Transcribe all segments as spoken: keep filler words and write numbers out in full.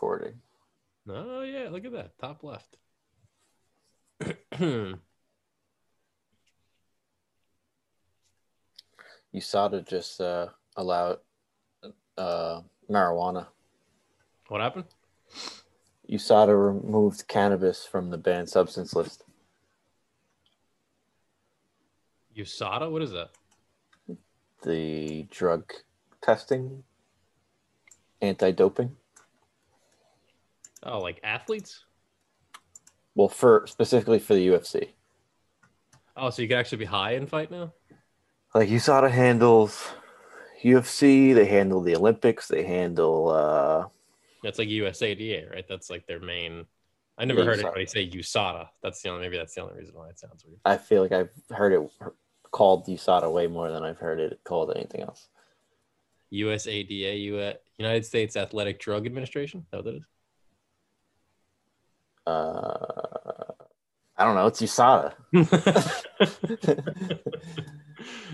recording. Oh, yeah. Look at that. Top left. U S A D A just uh, allowed uh, marijuana. What happened? U S A D A removed cannabis from the banned substance list. U S A D A? What is that? The drug testing, anti-doping. Oh, like athletes? Well, for specifically for the U F C. Oh, so you can actually be high and fight now? Like U S A D A handles U F C, they handle the Olympics, they handle... Uh, that's like U S A D A, right? That's like their main... I never heard anybody say U S A D A. That's the only, maybe that's the only reason why it sounds weird. I feel like I've heard it called U S A D A way more than I've heard it called anything else. U S A D A, U S United States Athletic Drug Administration? Is that what that is? Uh, I don't know. It's U S A D A.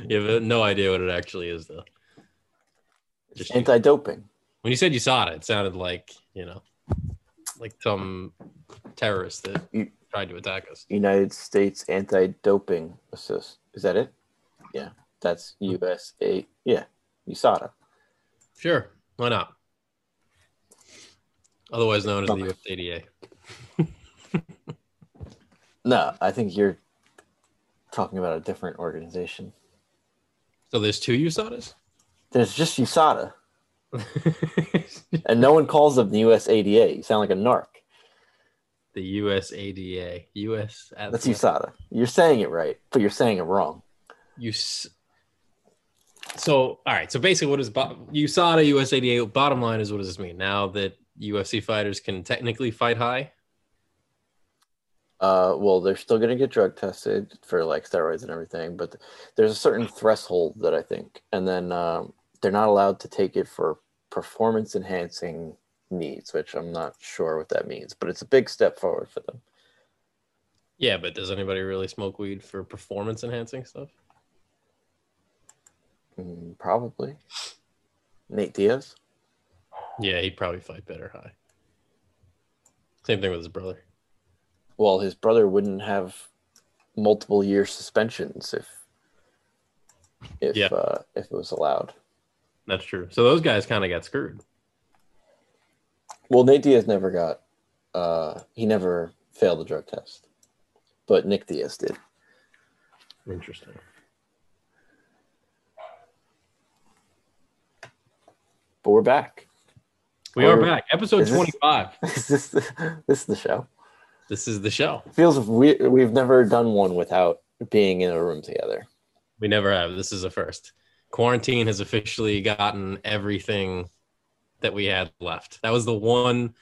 Yeah, but no idea what it actually is, though. Just anti-doping. When you said U S A D A, it sounded like, you know, like some terrorist that you, tried to attack us. United States Anti-Doping Assist. Is that it? Yeah, that's U S A. Yeah, U S A D A. Sure, why not? Otherwise known as the U S A D A. No, I think you're talking about a different organization. So there's two U S A D As? There's just U S A D A. And no one calls them the U S A D A. You sound like a narc. The U S A D A. U S That's U S A D A. You're saying it right, but you're saying it wrong. You s- So, all right. So basically what is bo- U S A D A, U S A D A? Bottom line is, what does this mean? Now that U F C fighters can technically fight high? Uh, well, they're still going to get drug tested for like steroids and everything, but th- there's a certain threshold that I think. And then um, they're not allowed to take it for performance enhancing needs, which I'm not sure what that means, but it's a big step forward for them. Yeah, but does anybody really smoke weed for performance enhancing stuff? Mm, probably. Nate Diaz? Yeah, he'd probably fight better high. Same thing with his brother. Well, his brother wouldn't have multiple year suspensions if if yeah. uh, if it was allowed. That's true. So those guys kind of got screwed. Well, Nate Diaz never got uh, he never failed the drug test, but Nick Diaz did. Interesting. But we're back. We are we're, back. Episode twenty-five. This, is this this is the show. This is the show. It feels we we've never done one without being in a room together. We never have. This is a first. Quarantine has officially gotten everything that we had left. That was the one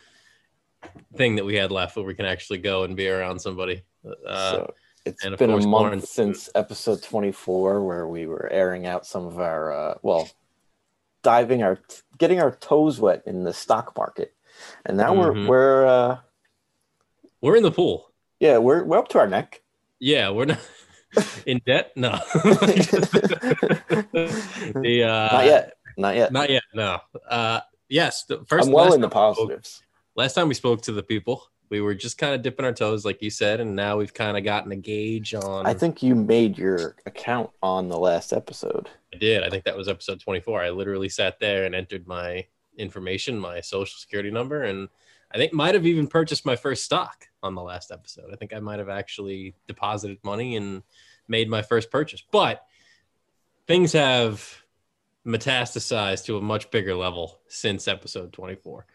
thing that we had left where we can actually go and be around somebody. Uh, so it's and been a month quarantine. Since episode twenty-four, where we were airing out some of our uh, well, diving our getting our toes wet in the stock market, and now mm-hmm. we're we're. Uh, We're in the pool. Yeah, we're we're up to our neck. Yeah, we're not in debt. No, the, uh, not yet. Not yet. Not yet. No. Uh, yes. The first. I'm well in the positives. Spoke, last time we spoke to the people, we were just kind of dipping our toes, like you said, and now we've kind of gotten a gauge on. I think you made your account on the last episode. I did. I think that was episode twenty-four. I literally sat there and entered my information, my social security number, and. I think might have even purchased my first stock on the last episode. I think I might have actually deposited money and made my first purchase. But things have metastasized to a much bigger level since episode twenty-four.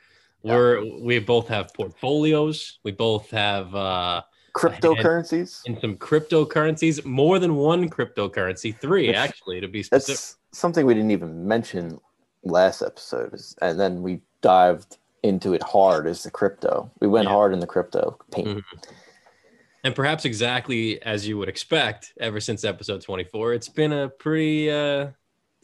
Yeah. We're we both have portfolios. We both have uh, cryptocurrencies in some cryptocurrencies, more than one cryptocurrency, three that's, actually to be specific. That's something we didn't even mention last episode, and then we dived into it hard as the crypto. We went yeah. hard in the crypto paint. Mm-hmm. And perhaps exactly as you would expect, ever since episode twenty-four, it's been a pretty uh,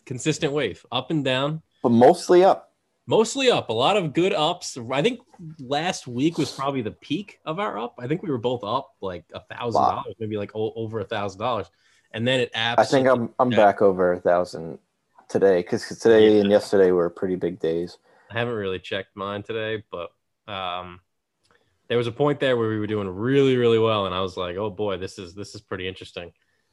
consistent wave, up and down. But mostly up. Mostly up. A lot of good ups. I think last week was probably the peak of our up. I think we were both up like a thousand dollars, maybe like o- over a thousand dollars. And then it absolutely. I think I'm I'm yeah. back over a thousand today because today yeah. and yesterday were pretty big days. I haven't really checked mine today, but Um, there was a point there where we were doing really, really well, and I was like, oh boy, this is this is pretty interesting.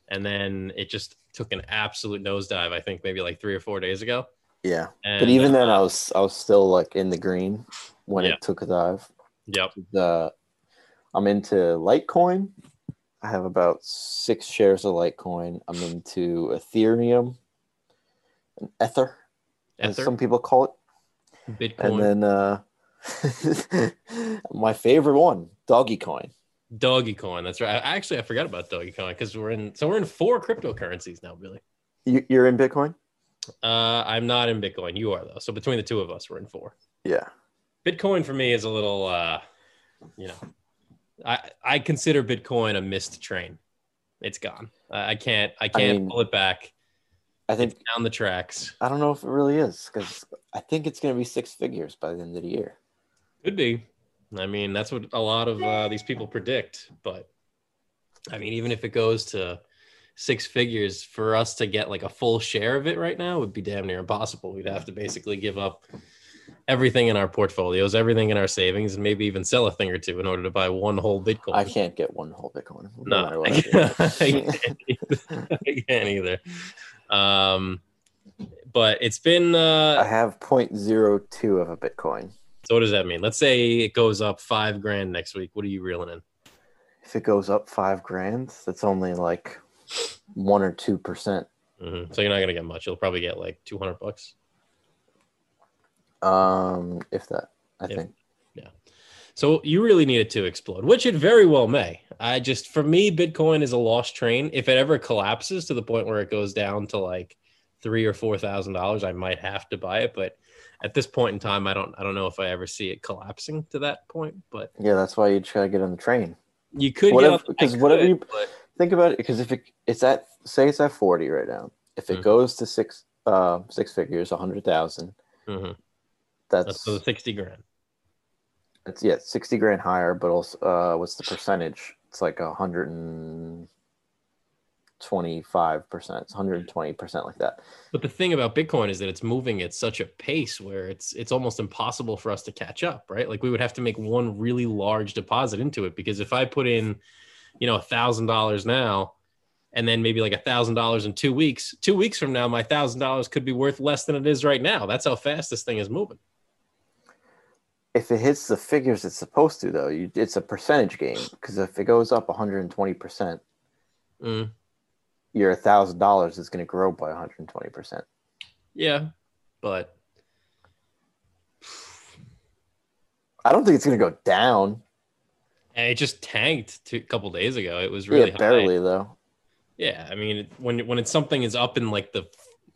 And then it just took an absolute nosedive, I think maybe like three or four days ago. Yeah. And, but even uh, then I was I was still like in the green when yeah. it took a dive. Yep. Uh, I'm into Litecoin. I have about six shares of Litecoin. I'm into Ethereum and Ether, Ether, as some people call it. Bitcoin. And then uh, my favorite one, Dogecoin. Dogecoin. That's right. I, actually, I forgot about Dogecoin because we're in. So we're in four cryptocurrencies now, Billy. You, you're in Bitcoin? Uh, I'm not in Bitcoin. You are, though. So between the two of us, we're in four. Yeah. Bitcoin for me is a little, uh, you know, I, I consider Bitcoin a missed train. It's gone. I can't, I can't I mean, pull it back. I think it's down the tracks. I don't know if it really is, because I think it's going to be six figures by the end of the year. Could be. I mean, that's what a lot of uh, these people predict. But I mean, even if it goes to six figures, for us to get like a full share of it right now would be damn near impossible. We'd have to basically give up everything in our portfolios, everything in our savings, and maybe even sell a thing or two in order to buy one whole Bitcoin. I can't get one whole Bitcoin. No, no I, can't, I, can't either. I can't either. Um, but it's been... Uh, I have zero point zero two of a Bitcoin. So what does that mean? Let's say it goes up five grand next week. What are you reeling in? If it goes up five grand, that's only like one or two percent. Mm-hmm. So you're not going to get much. You'll probably get like two hundred bucks. Um, if that, I yeah. think. Yeah. So you really need it to explode, which it very well may. I just, for me, Bitcoin is a lost train. If it ever collapses to the point where it goes down to like three or four thousand dollars, I might have to buy it. But at this point in time, I don't, I don't know if I ever see it collapsing to that point, but yeah, that's why you try to get on the train. You could, what if, because could, whatever you but... think about it, because if it, it's at, say it's at forty right now, if it mm-hmm. goes to six, uh, six figures, a hundred thousand, mm-hmm. That's, that's sixty grand. It's yeah, sixty grand higher, but also uh, what's the percentage? It's like a hundred and twenty-five percent, it's hundred and twenty percent, like that. But the thing about Bitcoin is that it's moving at such a pace where it's it's almost impossible for us to catch up, right? Like we would have to make one really large deposit into it, because if I put in, you know, a thousand dollars now, and then maybe like a thousand dollars in two weeks, two weeks from now, my thousand dollars could be worth less than it is right now. That's how fast this thing is moving. If it hits the figures it's supposed to, though, you, it's a percentage game. Because if it goes up one hundred twenty percent, mm. your one thousand dollars is going to grow by one hundred twenty percent. Yeah, but... I don't think it's going to go down. And it just tanked two, a couple days ago. It was really yeah, barely, high. though. Yeah, I mean, when when it's something is up in like the...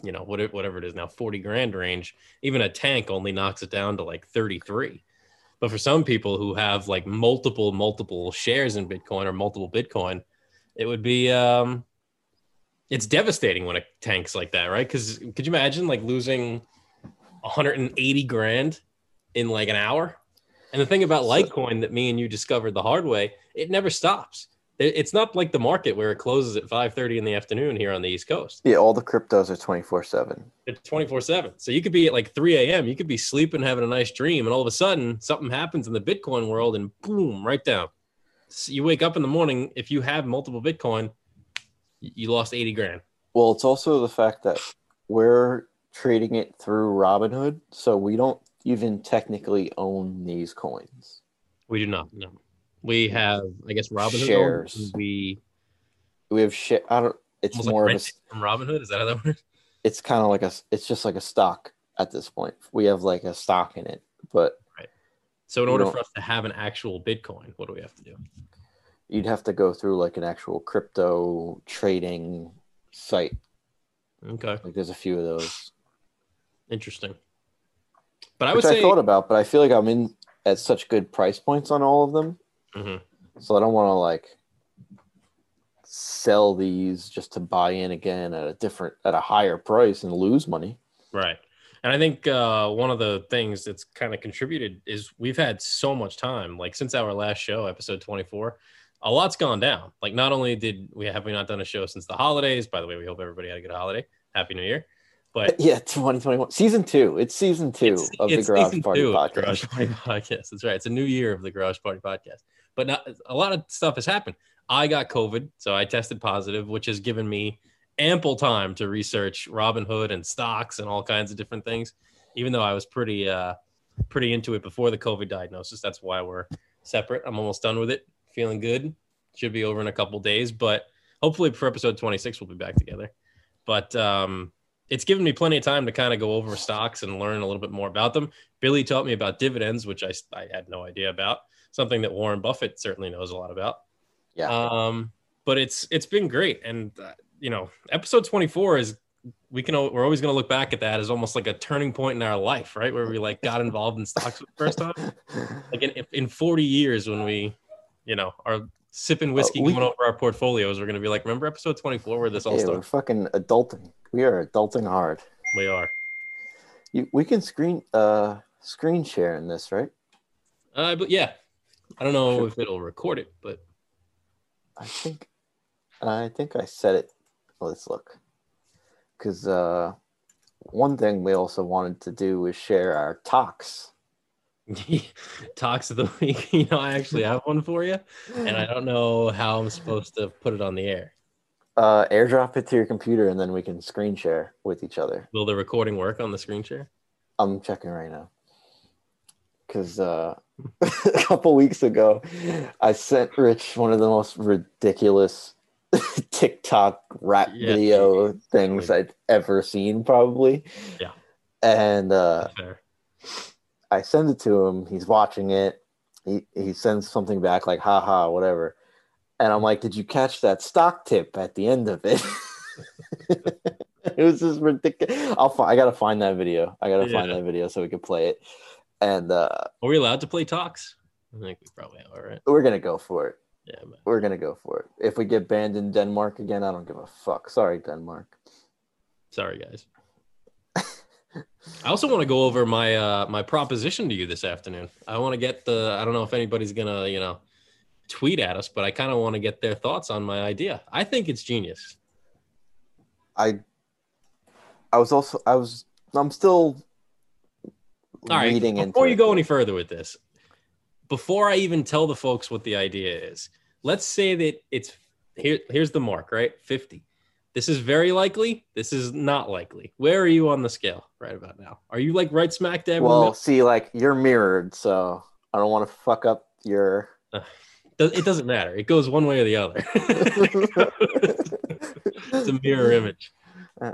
you know, whatever it is now, forty grand range, even a tank only knocks it down to like thirty-three. But for some people who have like multiple, multiple shares in Bitcoin or multiple Bitcoin, it would be, um, it's devastating when it tanks like that, right? Because could you imagine like losing one hundred eighty grand in like an hour? And the thing about Litecoin that me and you discovered the hard way, it never stops. It's not like the market where it closes at five thirty in the afternoon here on the East Coast. Yeah, all the cryptos are twenty-four seven. It's twenty-four seven. So you could be at like three a.m. You could be sleeping, having a nice dream, and all of a sudden something happens in the Bitcoin world and boom, right down. So you wake up in the morning, if you have multiple Bitcoin, you lost eighty grand. Well, it's also the fact that we're trading it through Robinhood, so we don't even technically own these coins. We do not, no. We have, I guess, Robinhood shares. We we have shit. I don't. It's more like of a from Robinhood. Is that how that works? It's kind of like a. It's just like a stock at this point. We have like a stock in it, but right. So in order for us to have an actual Bitcoin, what do we have to do? You'd have to go through like an actual crypto trading site. Okay. Like there's a few of those. Interesting. But I would Which say I thought about, but I feel like I'm in at such good price points on all of them. Mm-hmm. So I don't want to like sell these just to buy in again at a different, at a higher price and lose money. Right. And I think uh, one of the things that's kind of contributed is we've had so much time, like since our last show, episode twenty-four, a lot's gone down. Like not only did we, have we not done a show since the holidays, by the way, we hope everybody had a good holiday. Happy New Year. But yeah, twenty twenty-one season two. It's season two it's, of it's the Garage Party Podcast. Garage Party Podcast. That's right. It's a new year of the Garage Party Podcast. But not, a lot of stuff has happened. I got COVID, so I tested positive, which has given me ample time to research Robinhood and stocks and all kinds of different things. Even though I was pretty, uh, pretty into it before the COVID diagnosis, that's why we're separate. I'm almost done with it. Feeling good. Should be over in a couple days, but hopefully for episode twenty-six we'll be back together. But um, it's given me plenty of time to kind of go over stocks and learn a little bit more about them. Billy taught me about dividends, which I, I had no idea about. Something that Warren Buffett certainly knows a lot about. Yeah. Um, but it's it's been great, and uh, you know, episode twenty-four is we can we're always going to look back at that as almost like a turning point in our life, right? Where we like got involved in stocks for the first time, like in in forty years when we, you know, are sipping whiskey, uh, we, going over our portfolios. We're going to be like, remember episode twenty-four where this all hey, started? We're fucking adulting. We are adulting hard. We are. You, we can screen uh screen share in this, right? Uh, but yeah, I don't know sure. if it'll record it, but. I think, I think I said it. Let's look, because uh, one thing we also wanted to do was share our talks. Talks of the week. You know, I actually have one for you, and I don't know how I'm supposed to put it on the air. Uh, airdrop it to your computer, and then we can screen share with each other. Will the recording work on the screen share? I'm checking right now, because. Uh, a couple weeks ago, I sent Rich one of the most ridiculous TikTok rap yeah, video yeah, yeah. things I've ever seen, probably. Yeah. And uh, I send it to him. He's watching it. He he sends something back like, haha, whatever. And I'm like, did you catch that stock tip at the end of it? It was just ridiculous. I'll fi- I got to find that video. I got to yeah. find that video so we can play it. And uh, are we allowed to play talks? I think we probably are, right? We're gonna go for it. Yeah, man. We're gonna go for it. If we get banned in Denmark again, I don't give a fuck. Sorry, Denmark. Sorry, guys. I also want to go over my uh, my proposition to you this afternoon. I want to get the. I don't know if anybody's gonna, you know, tweet at us, but I kind of want to get their thoughts on my idea. I think it's genius. I. I was also. I was. I'm still. All right, before you go any further with this, before I even tell the folks what the idea is, let's say that it's here. Here's the mark, right? fifty. This is very likely. This is not likely. Where are you on the scale right about now? Are you like right smack dab? Well, see, like you're mirrored, so I don't want to fuck up your. Uh, it doesn't matter. It goes one way or the other. It's a mirror image. Uh.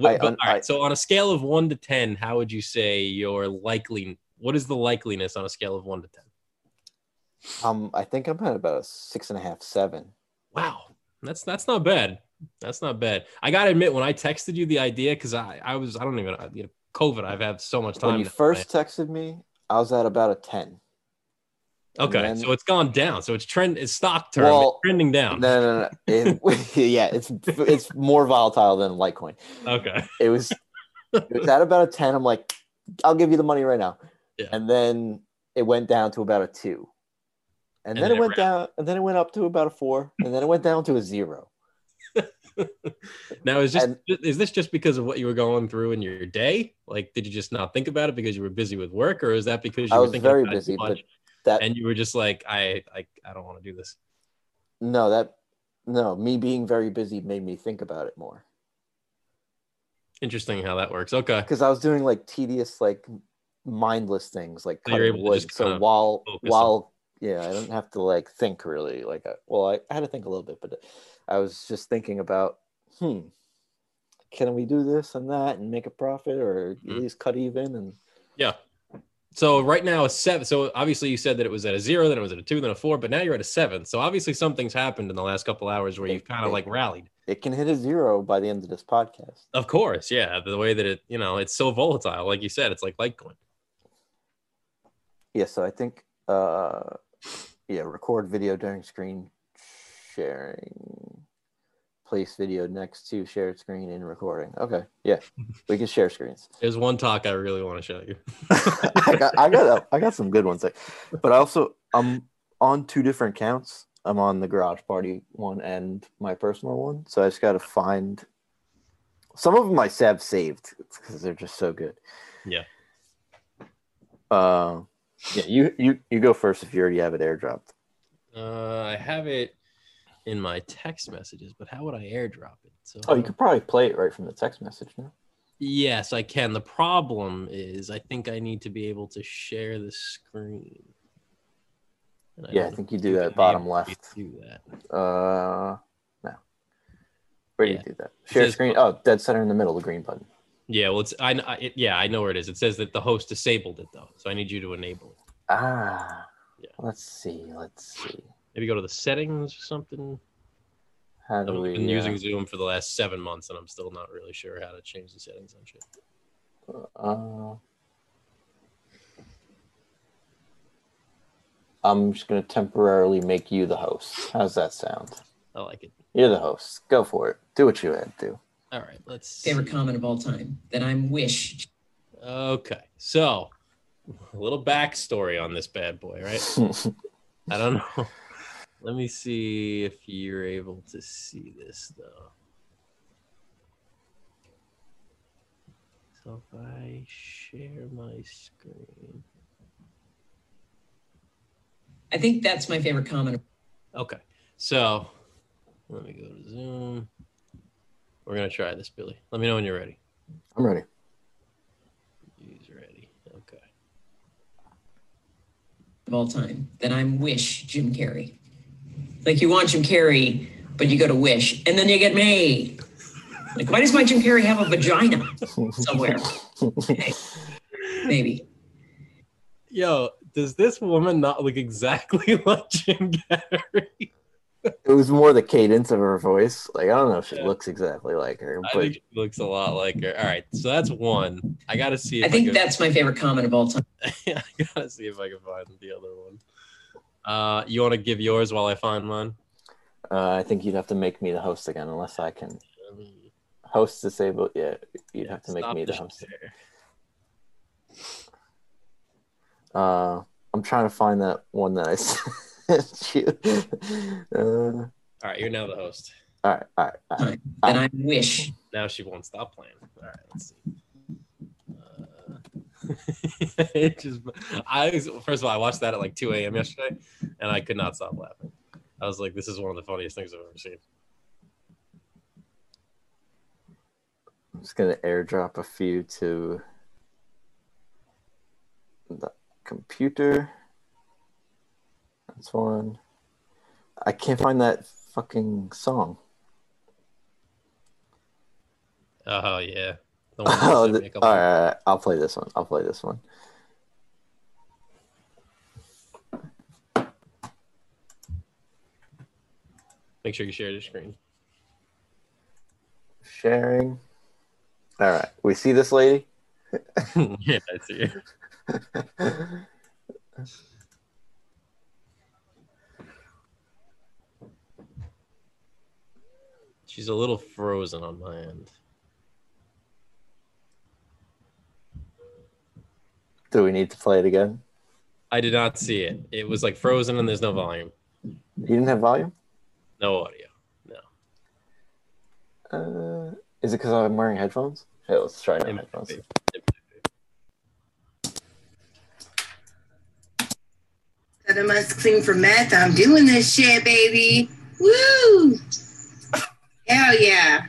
But, but, all right, so on a scale of one to ten, how would you say your likely? What is the likeliness on a scale of one to ten? Um, I think I'm at about a six and a half, seven. Wow, that's that's not bad. That's not bad. I gotta admit, when I texted you the idea, because I, I was I don't even you know, COVID. I've had so much time. When you first I, texted me, I was at about a ten. Okay, then, so it's gone down. So it's trend. It's stock term. Well, it's trending down. No, no, no. It, yeah, it's it's more volatile than Litecoin. Okay. It was it was at about a ten. I'm like, I'll give you the money right now. Yeah. And then it went down to about a two. And, and then, then it went ran. down. And then it went up to about a four. And then it went down to a zero. Now is just and, is this just because of what you were going through in your day? Like, did you just not think about it because you were busy with work, or is that because you I were was thinking very about busy? It but That, and you were just like, I, I, I don't want to do this. No, that, no, me being very busy made me think about it more. Interesting how that works. Okay. Because I was doing like tedious, like mindless things, like so cutting wood. So while, while, on. yeah, I didn't have to like think really. Like, I, well, I, I had to think a little bit, but I was just thinking about, hmm, can we do this and that and make a profit, or mm-hmm. at least cut even? And yeah. So right now a seven. So obviously you said that it was at a zero, then it was at a two, then a four, but now you're at a seven. So obviously something's happened in the last couple hours where it, you've kind of like rallied. It can hit a zero by the end of this podcast. Of course. Yeah. The way that it, you know, it's so volatile. Like you said, it's like Litecoin. Yeah. So I think, uh, yeah, record video during screen sharing, place video next to shared screen in recording. Okay, yeah, we can share screens. There's one talk I really want to show you. I got, I got, I got some good ones there, but I also I'm on two different counts. I'm on the Garage Party one and my personal one, so I just got to find Some of them I have saved because they're just so good. Yeah. Uh, yeah. You you you go first if you already have it airdropped. Uh, I have it in my text messages, but how would I airdrop it? So oh, you could probably play it right from the text message now. Yes, I can. The problem is I think I need to be able to share the screen. I yeah, I think you do that bottom left. Do that. Uh, no. Where do yeah. you do that? Share says, screen. Oh, dead center in the middle, the green button. Yeah, well, it's I. It, yeah, I know where it is. It says that the host disabled it though, so I need you to enable it. Ah. Yeah. Let's see. Let's see. Maybe go to the settings or something. How do I've we, been yeah. using Zoom for the last seven months, and I'm still not really sure how to change the settings on shit. Uh, I'm just going to temporarily make you the host. How's that sound? I like it. You're the host. Go for it. Do what you had to do. All right. Let's see. Favorite comment of all time that I'm wished. Okay. So a little backstory on this bad boy, right? I don't know. Let me see if you're able to see this, though. So if I share my screen. I think that's my favorite comment. Okay. So let me go to Zoom. We're going to try this, Billy. Let me know when you're ready. I'm ready. He's ready. Okay. Of all time, that I'm wish Jim Carrey. Like, you want Jim Carrey, but you go to Wish, and then you get me. Like, why does my Jim Carrey have a vagina somewhere? Hey, maybe. Yo, does this woman not look exactly like Jim Carrey? It was more the cadence of her voice. Like, I don't know if she yeah. looks exactly like her. But... I think she looks a lot like her. All right, so that's one. I got to see if I think I can... that's my favorite comment of all time. I got to see if I can find the other one. Uh, you want to give yours while I find mine? Uh, I think you'd have to make me the host again, unless I can host disabled. Yeah, you'd yeah, have to make me the, the host. Uh, I'm trying to find that one that I sent you. Uh, all right, you're now the host. All right, all right. All right. Then I wish. Now she won't stop playing. All right, let's see. It just, I first of all, I watched that at like two a.m. yesterday, and I could not stop laughing. I was like, "This is one of the funniest things I've ever seen." I'm just gonna airdrop a few to the computer. That's one. I can't find that fucking song. Oh yeah. Oh, the, all right, I'll play this one. I'll play this one. Make sure you share the screen. Sharing. All right, we see this lady? Yeah, I see her. She's a little frozen on my end. Do we need to play it again? I did not see it. It was like frozen and there's no volume. You didn't have volume? No audio. No. Uh, is it because I'm wearing headphones? Hey, let's try now. Headphones. That I must clean for meth. I'm doing this shit, baby. Woo! Hell yeah.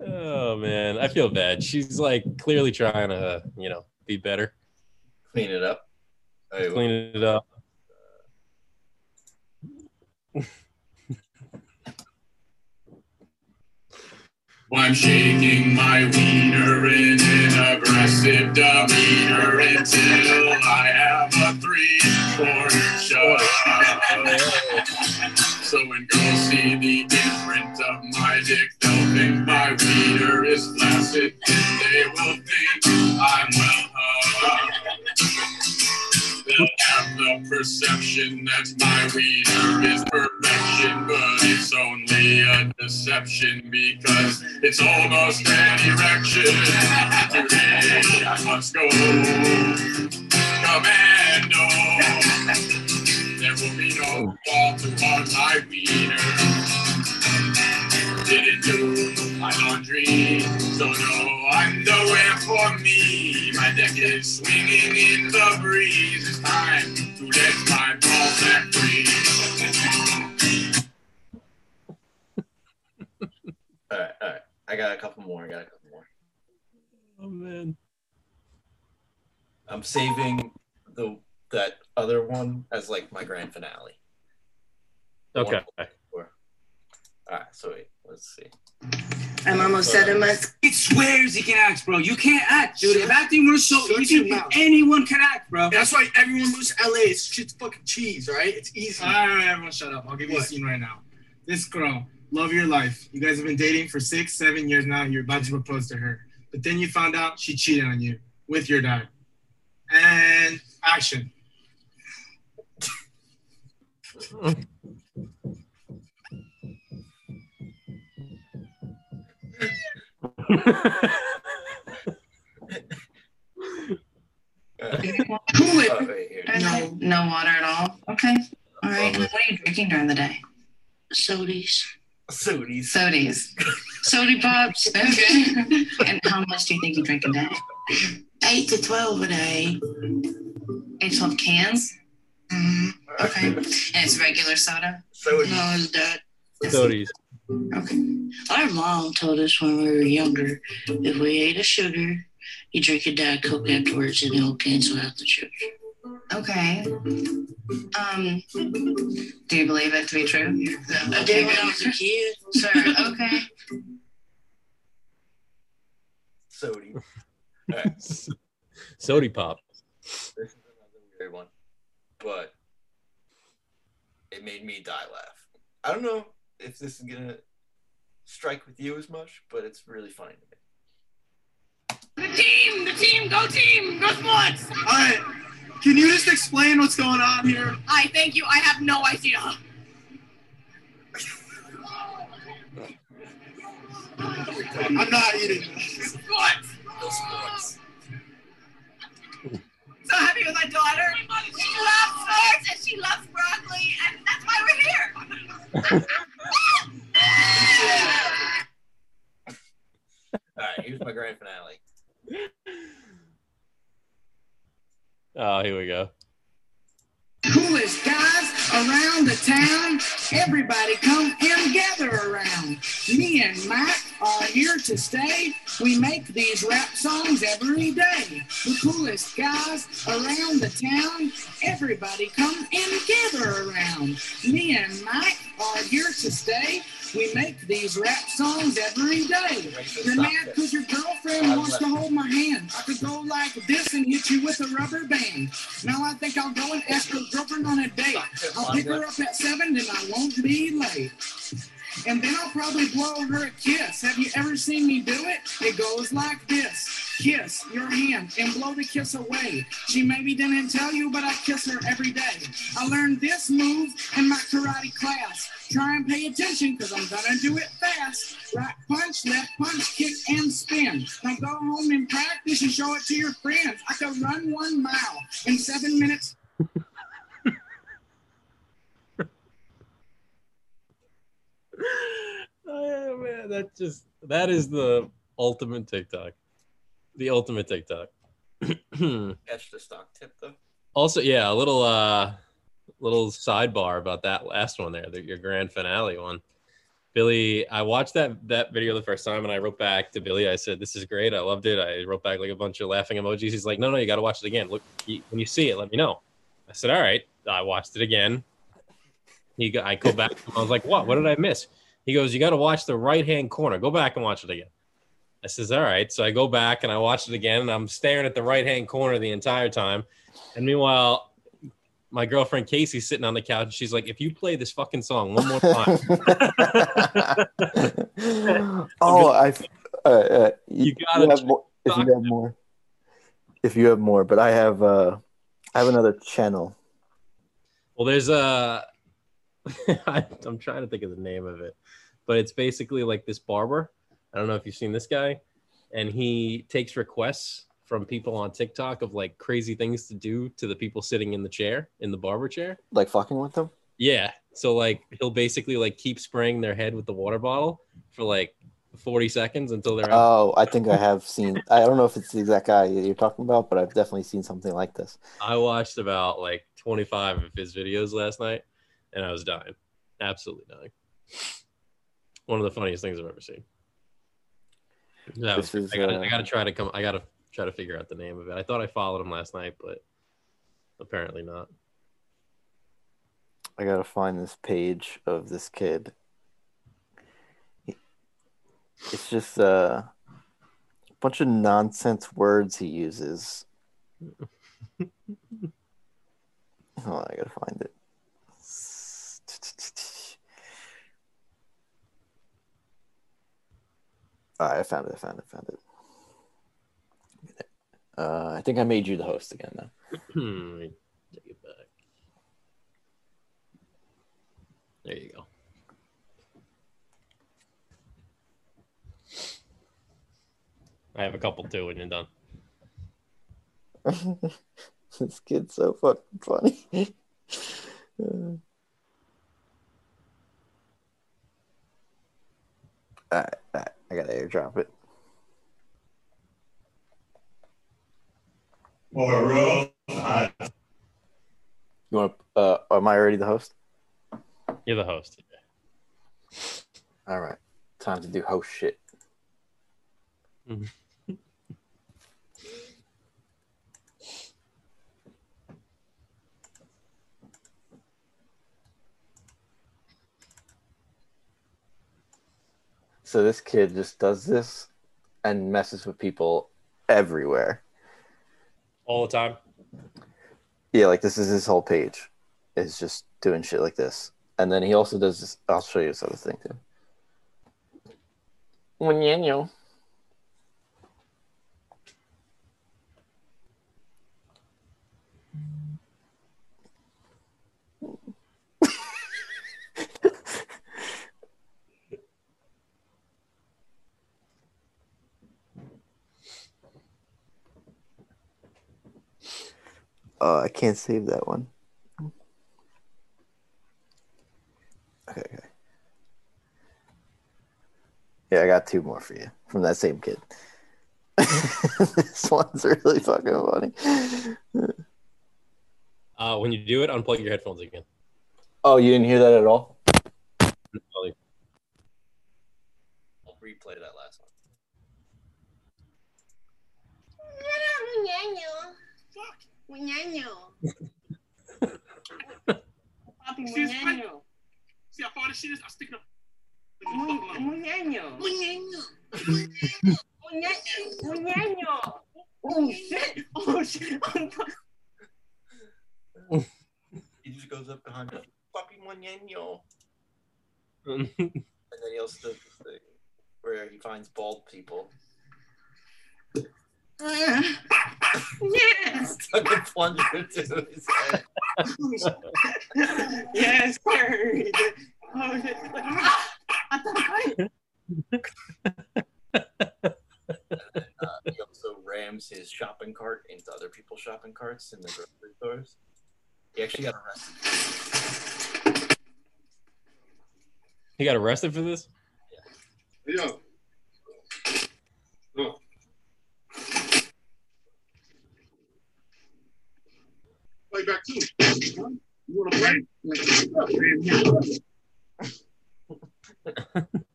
Oh man, I feel bad. She's like clearly trying to, you know, be better. Clean it up. Right, Clean well. it up. Well, I'm shaking my wiener in an aggressive demeanor until I have a three-quarter shot. So when girls see the imprint of my dick, they'll think my wiener is flaccid, and they will think I'm well hung. They'll have the perception that my wiener is perfection, but it's only a deception because it's almost an erection. Today I must go commando. There your fault because I beat her. Didn't do my laundry, so no underwear for me. My deck is swinging in the breeze. It's time to let my ball back free. All right, all right. I got a couple more. I got a couple more. Oh, man. I'm saving the that other one as like my grand finale. Okay. All right, so wait, let's see. I'm almost so, out of my. It swears he can act, bro. You can't act, dude. If acting were so easy, anyone can act, bro. That's why everyone moves to L A. It's shit's fucking cheese, right? It's easy. All right, everyone, shut up. I'll give you a scene right now. This girl, love your life. You guys have been dating for six, seven years now. You're about to propose to her, but then you found out she cheated on you with your dad. And action. No, no water at all. Okay. All right. What are you drinking during the day? Sodies. Sodies. Sodies. Sody pops. Okay. And how much do you think you drink a day? Eight to twelve a day. Eight to twelve cans. Mm-hmm. Okay. And it's regular soda. Sodies. No, it's that. Sodies. Okay. Our mom told us when we were younger, if we ate a sugar, you drink a Diet Coke afterwards, and it'll cancel out the sugar. Okay. Um. Do you believe that to be true? No. I did when I was a kid, sir. Okay. Sody. All right. Sody pop. This is another weird one, but it made me die laugh. I don't know if this is gonna strike with you as much, but it's really funny to me. The team, the team, go team, go sports! All right, can you just explain what's going on here? I thank you. I have no idea. I'm not eating this. Sports. Go sports. So happy with my daughter. She loves sports and she loves broccoli, and that's why we're here. All right, here's my grand finale. Oh, here we go. Coolest guys around the town. Everybody come and gather around. Me and Mike are here to stay. We make these rap songs every day. The coolest guys around the town. Everybody come and gather around. Me and Mike are here to stay. We make these rap songs every day. You're mad because your girlfriend wants to hold my hand. I could go like this and hit you with a rubber band. Now I think I'll go and ask your girlfriend on a date. I'll pick her up at seven and I won't be late. And then I'll probably blow her a kiss. Have you ever seen me do it? It goes like this. Kiss your hand and blow the kiss away. She maybe didn't tell you, but I kiss her every day. I learned this move in my karate class. Try and pay attention, because I'm going to do it fast. Right punch, left punch, kick, and spin. Now go home and practice and show it to your friends. I could run one mile in seven minutes. Oh man, that just that is the ultimate TikTok, the ultimate TikTok. Catch the stock tip though. Also, yeah, a little uh, little sidebar about that last one there, the, your grand finale one, Billy. I watched that that video the first time and I wrote back to Billy. I said, "This is great. I loved it." I wrote back like a bunch of laughing emojis. He's like, "No, no, you got to watch it again. Look, when you see it, let me know." I said, "All right." I watched it again. He, I go back. I was like, "What? What did I miss?" He goes, "You got to watch the right-hand corner. Go back and watch it again." I says, "All right." So I go back and I watch it again, and I'm staring at the right-hand corner the entire time. And meanwhile, my girlfriend Casey's sitting on the couch, and she's like, "If you play this fucking song one more time." Oh, I. Uh, uh, you, you gotta. Have more, if you have more. If you have more, but I have. Uh, I have another channel. Well, there's a. Uh, I, I'm trying to think of the name of it, but it's basically like this barber. I don't know if you've seen this guy, and he takes requests from people on TikTok of like crazy things to do to the people sitting in the chair, in the barber chair. Like fucking with them? Yeah. So like he'll basically like keep spraying their head with the water bottle for like forty seconds until they're out. Oh, I think I have seen, I don't know if it's the exact guy you're talking about, but I've definitely seen something like this. I watched about like twenty-five of his videos last night and I was dying. Absolutely dying. One of the funniest things I've ever seen. That was, is, I, gotta, uh, I gotta try to come I gotta try to figure out the name of it. I thought I followed him last night, but apparently not. I gotta find this page of this kid. It's just uh, a bunch of nonsense words he uses. Oh, I gotta find it. All right, I found it. I found it. I found it. Uh, I think I made you the host again now. Let me take it back. There you go. I have a couple too, and you're done. This kid's so fucking funny. uh, all right, all right. I gotta airdrop it. You want to? Uh, am I already the host? You're the host. All right, time to do host shit. So this kid just does this and messes with people everywhere. All the time? Yeah, like this is his whole page. It's just doing shit like this. And then he also does this. I'll show you this other thing too. Muñeño. Oh, I can't save that one. Okay, okay. Yeah, I got two more for you from that same kid. This one's really fucking funny. Uh, when you do it, unplug your headphones again. Oh, you didn't hear that at all? I'll replay that last one. Muñeño. See how far this shit is? I'm sticking up. Muñeño. Muñeño. Muñeño. Oh shit. Oh shit. He just goes up behind him. Papi Muñeño. And then he also does this thing where he finds bald people. Yes. Stuck a plunger into his head. Yes, sir. Oh, shit. uh, he also rams his shopping cart into other people's shopping carts in the grocery stores. He actually got arrested. He got arrested for this? Yeah. Yo. Oh. Back to you. You want to play?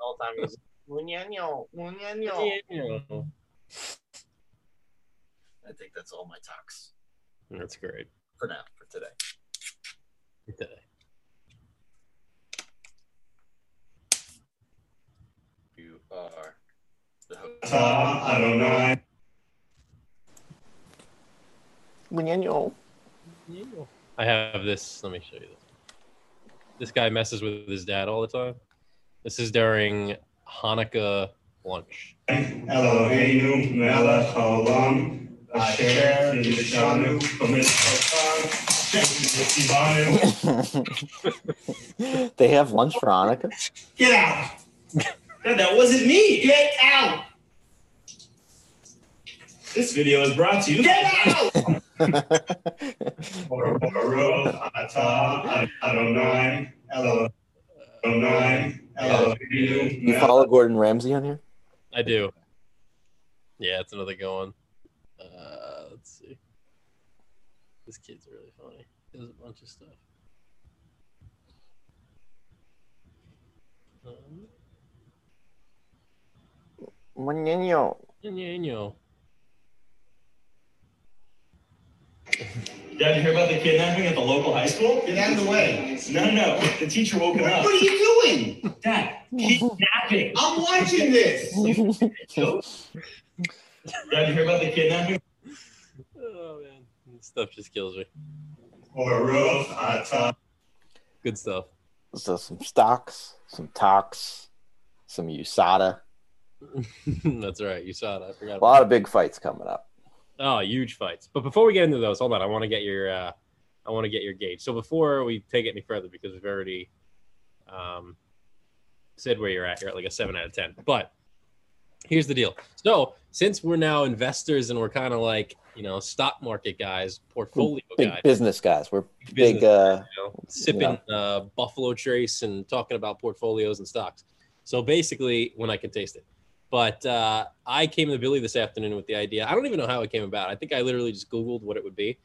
All time is Muñeño, Muñeño. I think that's all my talks. That's great for now, for today. For today. You are the host. Uh, I don't know. Muñeño. I have this. Let me show you this. This guy messes with his dad all the time. This is during Hanukkah lunch. They have lunch for Hanukkah? Get out. No, that wasn't me. Get out. This video is brought to you. Get out. You follow Gordon Ramsay on here? I do. Yeah, it's another good one. Uh, let's see. This kid's really funny. There's a bunch of stuff. Um, Maneno. Maneno. Dad, you hear about the kidnapping at the local high school? Get out of the way. No, no, the teacher woke him up. What are you doing? Dad, kidnapping. I'm watching this. Dad, you hear about the kidnapping? Oh, man. This stuff just kills me. Or roof on top. Good stuff. So some stocks, some talks, some U S A D A. That's right, U S A D A. I forgot. A lot of big fights coming up. Oh, huge fights! But before we get into those, hold on. I want to get your, uh, I want to get your gauge. So before we take it any further, because we've already um, said where you're at. You're at like a seven out of ten. But here's the deal. So since we're now investors and we're kind of like you know stock market guys, portfolio big guys, business guys, we're big guys, uh, you know, sipping yeah. uh, Buffalo Trace and talking about portfolios and stocks. So basically, when I can taste it. But uh, I came to Billy this afternoon with the idea. I don't even know how it came about. I think I literally just Googled what it would be.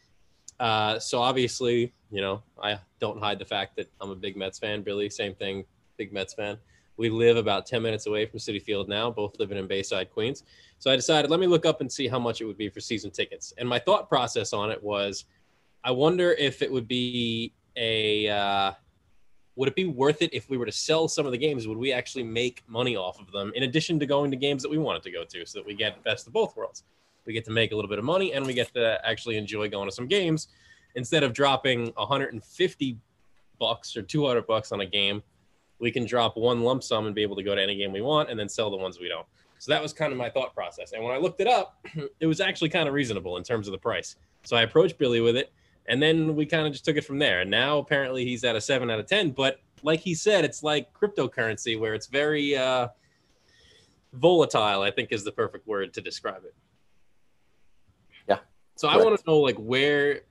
Uh, so obviously, you know, I don't hide the fact that I'm a big Mets fan. Billy, same thing, big Mets fan. We live about ten minutes away from Citi Field now, both living in Bayside, Queens. So I decided, let me look up and see how much it would be for season tickets. And my thought process on it was, I wonder if it would be a uh, – would it be worth it if we were to sell some of the games? Would we actually make money off of them in addition to going to games that we wanted to go to so that we get the best of both worlds? We get to make a little bit of money and we get to actually enjoy going to some games instead of dropping one hundred fifty bucks or two hundred bucks on a game. We can drop one lump sum and be able to go to any game we want and then sell the ones we don't. So that was kind of my thought process. And when I looked it up, it was actually kind of reasonable in terms of the price. So I approached Billy with it. And then we kind of just took it from there. And now apparently he's at a seven out of ten. But like he said, it's like cryptocurrency where it's very uh, volatile, I think is the perfect word to describe it. Yeah. So correct. I want to know, like, where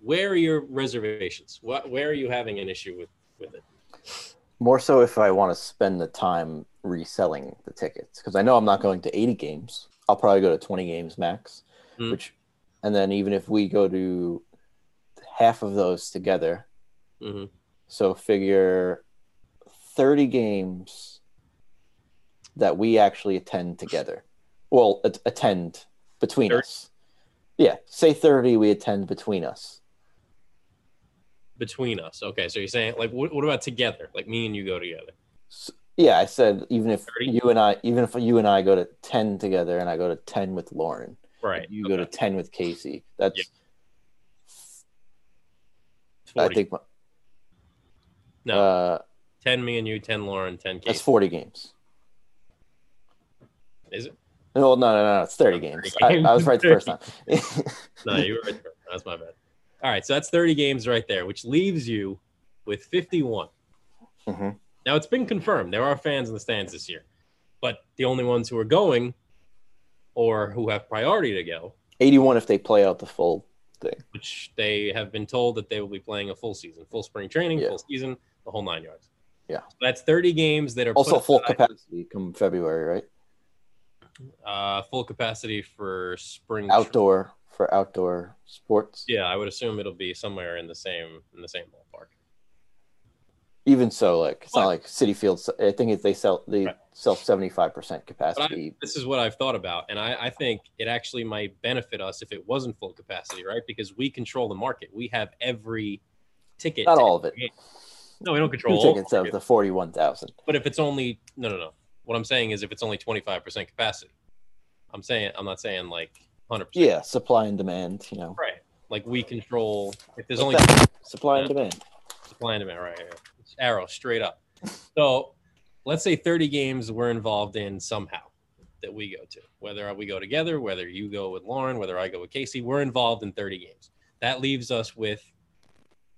where are your reservations? What, where are you having an issue with, with it? More so if I want to spend the time reselling the tickets. Because I know I'm not going to eighty games. I'll probably go to twenty games max. Mm-hmm. Which, and then even if we go to half of those together. Mm-hmm. So figure thirty games that we actually attend together. Well, at- attend between thirty us. Yeah. Say thirty we attend between us. Between us. Okay. So you're saying like, what, what about together? Like me and you go together. So, yeah. I said, even if thirty? you and I, even if you and I go to ten together and I go to ten with Lauren, right. You okay. go to ten with Casey. That's, yeah. forty. I think my, no, uh, ten me and you, ten Lauren, ten Casey. That's forty games. Is it? No, no, no, no. It's thirty, games. thirty I, games. I was right the first time. No, you were right the first time. That's my bad. All right, so that's thirty games right there, which leaves you with fifty-one. Mm-hmm. Now it's been confirmed there are fans in the stands this year, but the only ones who are going or who have priority to go. eighty-one if they play out the full. Thing. Which they have been told that they will be playing a full season, full spring training, yeah. full season, the whole nine yards. Yeah. So that's thirty games that are also full capacity come February, right? Uh, full capacity for spring outdoor training. For outdoor sports. Yeah, I would assume it'll be somewhere in the same in the same ballpark. Even so, like it's what? Not like Citi Field. I think if they sell they right. sell seventy-five percent capacity. I, this is what I've thought about, and I, I think it actually might benefit us if it wasn't full capacity, right? Because we control the market. We have every ticket. Not all of it. Game. No, we don't control all tickets of the forty-one thousand. But if it's only no, no, no. What I'm saying is if it's only twenty-five percent capacity, I'm saying I'm not saying like one hundred percent. Yeah, supply and demand. You know, right? Like we control. If there's only supply and demand. Supply and demand, right here. Arrow straight up. So let's say thirty games we're involved in somehow that we go to, whether we go together, whether you go with Lauren, whether I go with Casey, we're involved in thirty games. That leaves us with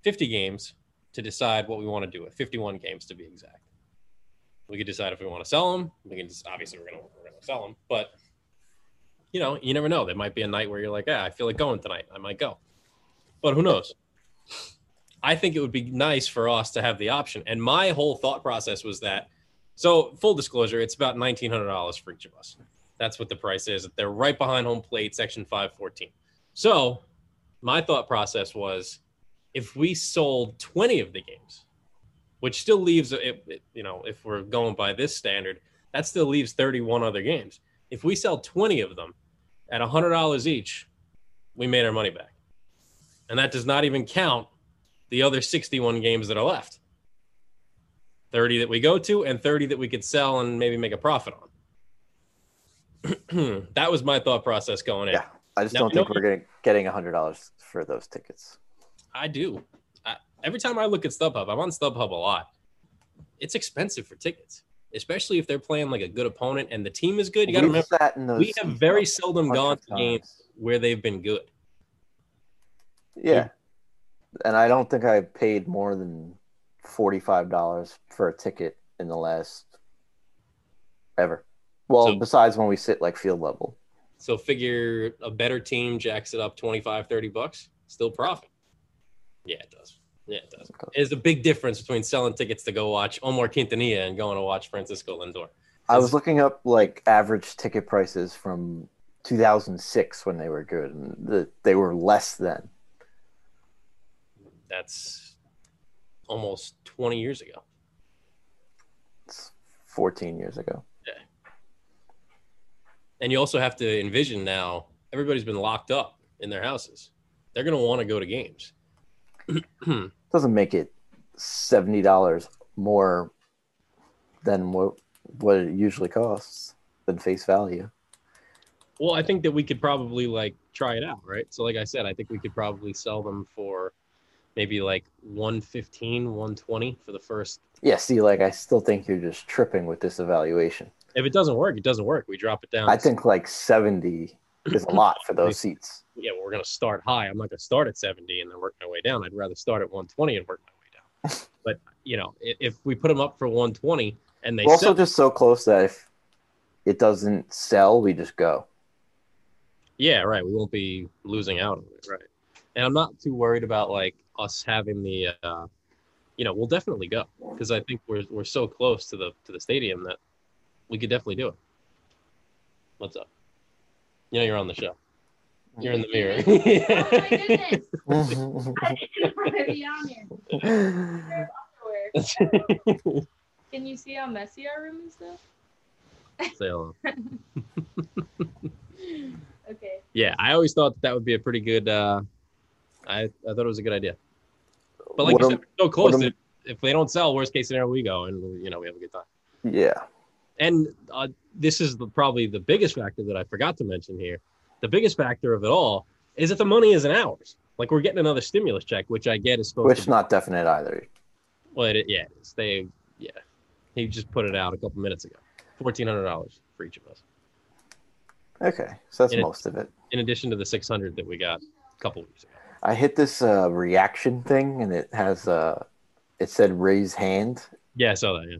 fifty games to decide what we want to do with fifty-one games to be exact. We could decide if we want to sell them. We can just, obviously we're going to, we're going to sell them, but you know, you never know. There might be a night where you're like, yeah, I feel like going tonight. I might go. but who knows? I think it would be nice for us to have the option. And my whole thought process was that, so full disclosure, it's about nineteen hundred dollars for each of us. That's what the price is. They're right behind home plate, section five fourteen. So my thought process was, if we sold twenty of the games, which still leaves, it, it, you know, if we're going by this standard, that still leaves thirty-one other games. If we sell twenty of them at one hundred dollars each, we made our money back. And that does not even count the other sixty-one games that are left. thirty that we go to and thirty that we could sell and maybe make a profit on. That was my thought process going in. Yeah, I just now, don't think no, we're getting one hundred dollars for those tickets. I do. I, every time I look at StubHub, I'm on StubHub a lot. It's expensive for tickets, especially if they're playing like a good opponent and the team is good. You got to remember, we have very seldom gone to games where they've been good. Yeah. And I don't think I paid more than forty-five dollars for a ticket in the last ever. Well, so, besides when we sit like field level. So figure a better team jacks it up twenty-five, thirty bucks, still profit. Yeah, it does. Yeah, it does. Okay. There's a big difference between selling tickets to go watch Omar Quintanilla and going to watch Francisco Lindor. I was looking up like average ticket prices from two thousand six when they were good, and the, they were less then. That's almost twenty years ago. It's fourteen years ago. Yeah. And you also have to envision now, everybody's been locked up in their houses. They're going to want to go to games. Doesn't make it seventy dollars more than what, what it usually costs than face value. Well, I think that we could probably like try it out, right? So like I said, I think we could probably sell them for maybe like one fifteen, one twenty for the first. Yeah, see, like I still think you're just tripping with this evaluation. If it doesn't work, it doesn't work. We drop it down. I think like seventy is a lot for those seats. Yeah, well, we're going to start high. I'm not going to start at seventy and then work my way down. I'd rather start at one twenty and work my way down. But, you know, if, if we put them up for one twenty and they we're sell. Also just so close that if it doesn't sell, we just go. Yeah, right. We won't be losing out on it, right? And I'm not too worried about, like, us having the, uh, you know, we'll definitely go because I think we're we're so close to the to the stadium that we could definitely do it. What's up? You know, you're on the show. You're in the mirror. Oh my goodness! I didn't want to be on here. Afterwards. Can you see how messy our room is, though? Say hello. Okay. Yeah, I always thought that, that would be a pretty good. Uh, I, I thought it was a good idea. But like what you said, we're so close. If, if they don't sell, worst case scenario, we go and, you know, we have a good time. Yeah. And uh, this is the, probably the biggest factor that I forgot to mention here. The biggest factor of it all is that the money isn't ours. Like we're getting another stimulus check, which I get is supposed which to be. Which not definite either. Well, it, yeah, it's, they, yeah. He just put it out a couple minutes ago. fourteen hundred dollars for each of us. Okay. So that's in most a, of it. In addition to the six hundred that we got a couple weeks ago. I hit this uh, reaction thing, and it has uh, it said raise hand. Yeah, I saw that. Yeah.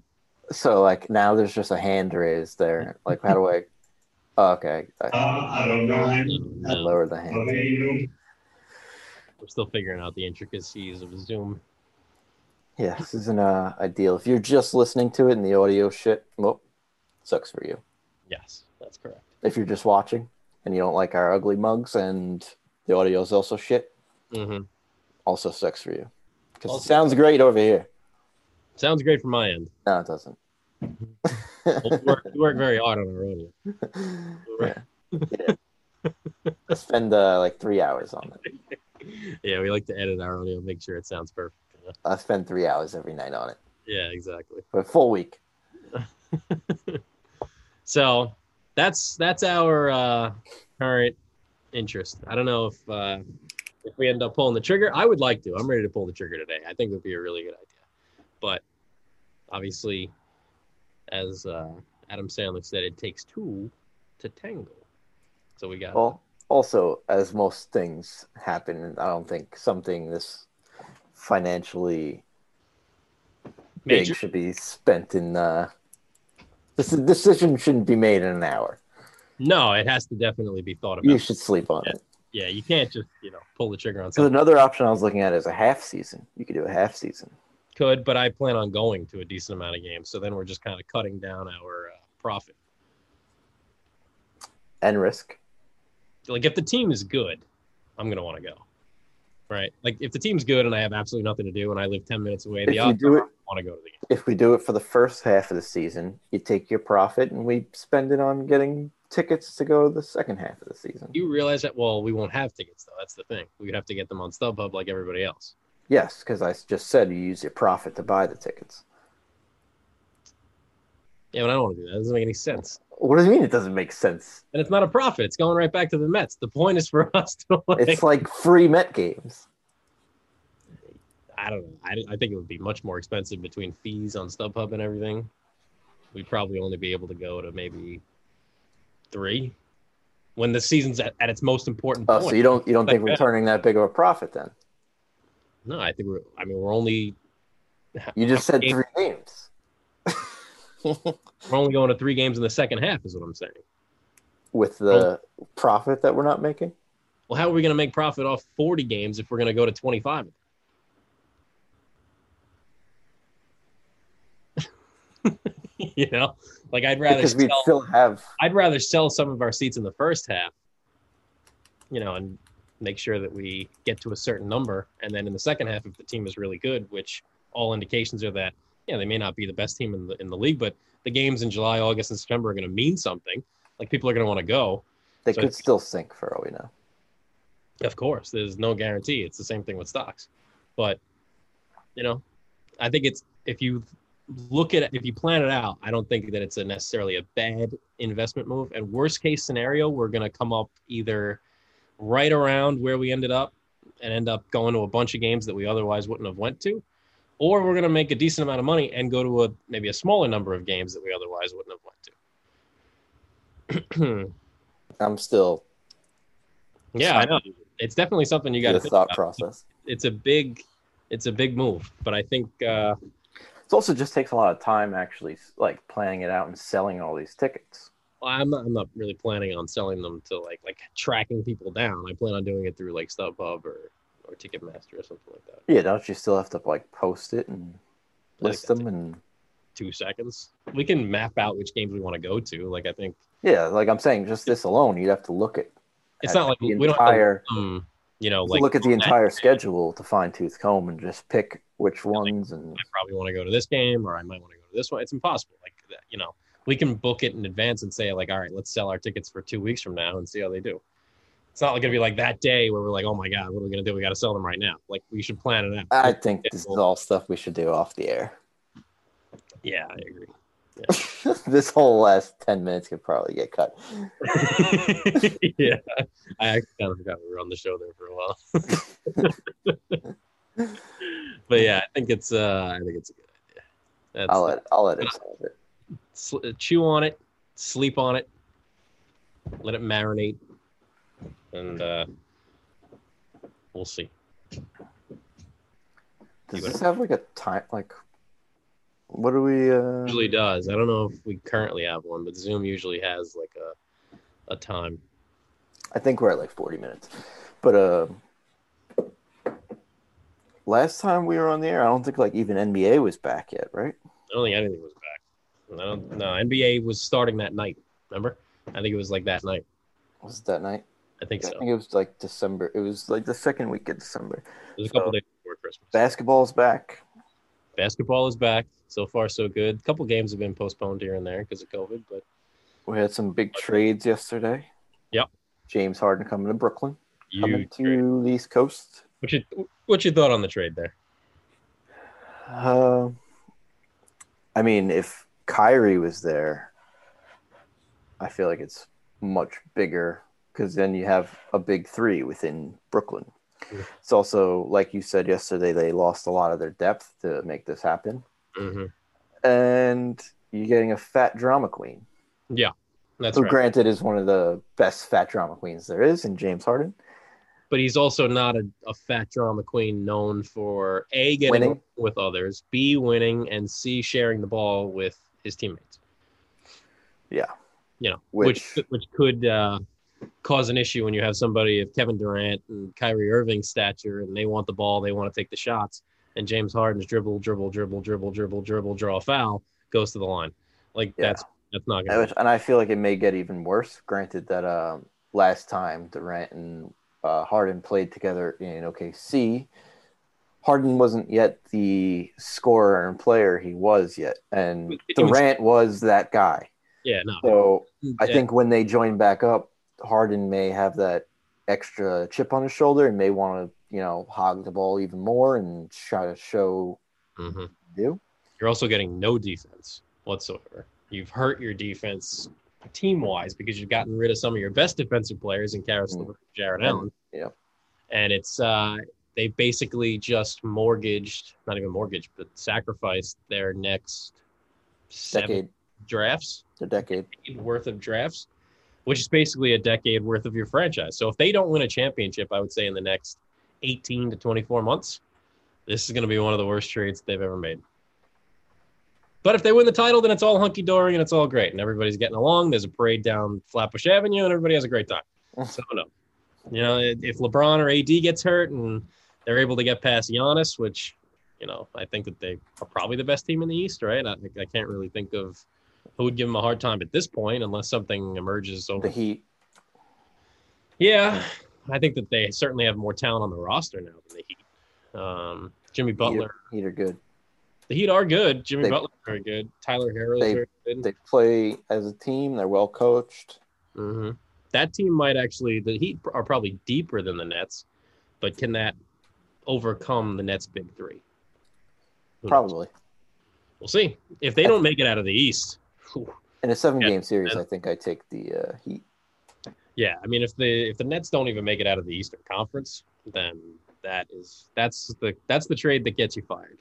So like now there's just a hand raised there. Like how do I? Oh, okay. I, uh, I don't know. I lowered the hand. We're still figuring out the intricacies of Zoom. Yeah, this isn't uh, ideal. If you're just listening to it and the audio shit, well, sucks for you. Yes, that's correct. If you're just watching and you don't like our ugly mugs and the audio is also shit. Mm-hmm. Also sucks for you because it sounds great over here. Sounds great from my end. No, it doesn't. we, work, we work very hard on our audio. Yeah. Yeah. I spend uh, like three hours on it. Yeah, we like to edit our audio, make sure it sounds perfect. I spend three hours every night on it. Yeah, exactly. For a full week. So that's that's our uh, current interest. I don't know if. Uh, If we end up pulling the trigger, I would like to. I'm ready to pull the trigger today. I think it would be a really good idea. But obviously, as uh, Adam Sandler said, it takes two to tango. So we got. Well, also, as most things happen, I don't think something this financially major big should be spent in. Uh, this decision shouldn't be made in an hour. No, it has to definitely be thought about. You should sleep on yeah. it. yeah, you can't just, you know, pull the trigger on something. Another option I was looking at is a half season. You could do a half season. Could, but I plan on going to a decent amount of games, so then we're just kind of cutting down our uh, profit. And risk. Like, if the team is good, I'm going to want to go. Right? Like, if the team's good and I have absolutely nothing to do and I live ten minutes away, the odds are I want to go to the game. If we do it for the first half of the season, you take your profit and we spend it on getting tickets to go to the second half of the season. You realize that, well, we won't have tickets, though. That's the thing. We'd have to get them on StubHub like everybody else. Yes, because I just said you use your profit to buy the tickets. Yeah, but I don't want to do that. It doesn't make any sense. What does it mean it doesn't make sense? And it's not a profit. It's going right back to the Mets. The point is for us to like... It's like free Met games. I don't know. I, I think it would be much more expensive between fees on StubHub and everything. We'd probably only be able to go to maybe three when the season's at, at its most important point. Oh, so you don't, you don't think we're turning that big of a profit then? No, I think we're... I mean, we're only... You just said three games. We're only going to three games in the second half is what I'm saying. With the well, profit that we're not making? Well, how are we going to make profit off forty games if we're going to go to twenty-five? You know? Like, I'd rather because we'd sell, still have... I'd rather sell some of our seats in the first half, you know, and make sure that we get to a certain number. And then in the second half, if the team is really good, which all indications are that, yeah, they may not be the best team in the in the league, but the games in July, August, and September are going to mean something. Like, people are going to want to go. They so could still sink for all we know. Of course. There's no guarantee. It's the same thing with stocks. But, you know, I think it's – if you look at it, if you plan it out, I don't think that it's a necessarily a bad investment move. And worst-case scenario, we're going to come up either right around where we ended up and end up going to a bunch of games that we otherwise wouldn't have went to. Or we're going to make a decent amount of money and go to a maybe a smaller number of games that we otherwise wouldn't have went to. I'm still. Yeah, I know. It's definitely something you got to think about. Thought process. It's a big, it's a big move, but I think uh, it also just takes a lot of time actually, like planning it out and selling all these tickets. Well, I'm not, I'm not really planning on selling them to like like tracking people down. I plan on doing it through like StubHub or. Or Ticketmaster or something like that. Yeah, don't you still have to like post it and list them in two seconds? We can map out which games we want to go to. Like I think. Yeah, like I'm saying, just this alone, you'd have to look at. It's not like the we entire. Don't have to, you know, like look at the entire schedule to fine tooth comb and just pick which ones. And I probably want to go to this game, or I might want to go to this one. It's impossible. Like you know, we can book it in advance and say like, all right, let's sell our tickets for two weeks from now and see how they do. It's not like going to be like that day where we're like, oh, my God, what are we going to do? We got to sell them right now. Like, we should plan it out. I think this is all stuff we should do off the air. Yeah, I agree. Yeah. This whole last ten minutes could probably get cut. Yeah. I actually kind of forgot we were on the show there for a while. But, yeah, I think it's uh, I think it's a good idea. That's, I'll let, I'll let it, it. Chew on it. Sleep on it. Let it marinate. And uh, we'll see. Does this have like a time? Like, what do we? Uh... Usually does. I don't know if we currently have one, but Zoom usually has like a a time. I think we're at like forty minutes. But uh, last time we were on the air, I don't think like even N B A was back yet, right? I don't think anything was back. I don't, no, N B A was starting that night. Remember? I think it was like that night. Was it that night? I think so. I think it was like December. It was like the second week of December. It was a couple so, days before Christmas. Basketball's back. Basketball is back. So far, so good. A couple games have been postponed here and there because of COVID, but we had some big trades yesterday. Yep. James Harden coming to Brooklyn. You coming trade. to the East Coast. What you what you thought on the trade there? Uh, I mean, if Kyrie was there, I feel like it's much bigger. Because then you have a big three within Brooklyn. Mm-hmm. It's also, like you said yesterday, they lost a lot of their depth to make this happen. Mm-hmm. And you're getting a fat drama queen. Yeah, that's who, right. Who, granted, is one of the best fat drama queens there is in James Harden. But he's also not a, a fat drama queen known for, A, getting winning with others, B, winning, and C, sharing the ball with his teammates. Yeah. You know, which, which, which could... Uh, cause an issue when you have somebody of Kevin Durant and Kyrie Irving's stature, and they want the ball, they want to take the shots, and James Harden's dribble, dribble, dribble, dribble, dribble, dribble, draw a foul, goes to the line. Like, yeah. that's that's not going to. And I feel like it may get even worse. Granted that uh, last time Durant and uh, Harden played together in O K C, Harden wasn't yet the scorer and player he was yet, and Durant was that guy. Yeah, no. So I yeah. think when they join back up, Harden may have that extra chip on his shoulder and may want to, you know, hog the ball even more and try to show mm-hmm. you. You're also getting no defense whatsoever. You've hurt your defense team-wise because you've gotten rid of some of your best defensive players in Caris LeVert, mm-hmm. Jared Allen. Yeah, and it's uh. They basically just mortgaged, not even mortgaged, but sacrificed their next seven decade. drafts. A decade. decade worth of drafts, which is basically a decade worth of your franchise. So if they don't win a championship, I would say in the next eighteen to twenty-four months, this is going to be one of the worst trades they've ever made. But if they win the title, then it's all hunky-dory and it's all great. And everybody's getting along. There's a parade down Flatbush Avenue and everybody has a great time. So no. You know, if LeBron or A D gets hurt and they're able to get past Giannis, which, you know, I think that they are probably the best team in the East, right? I, I can't really think of who would give them a hard time at this point unless something emerges over. The Heat. Yeah, I think that they certainly have more talent on the roster now than the Heat. Um, Jimmy Butler. Heat are, Heat are good. The Heat are good. Jimmy they, Butler are good. Tyler Herro's they, are good. They play as a team. They're well coached. Mm-hmm. That team might actually – the Heat are probably deeper than the Nets, but can that overcome the Nets' big three? Who probably. Knows? We'll see. If they don't make it out of the East – in a seven-game series, I think I take the uh, Heat. Yeah, I mean, if the if the Nets don't even make it out of the Eastern Conference, then that is that's the that's the trade that gets you fired,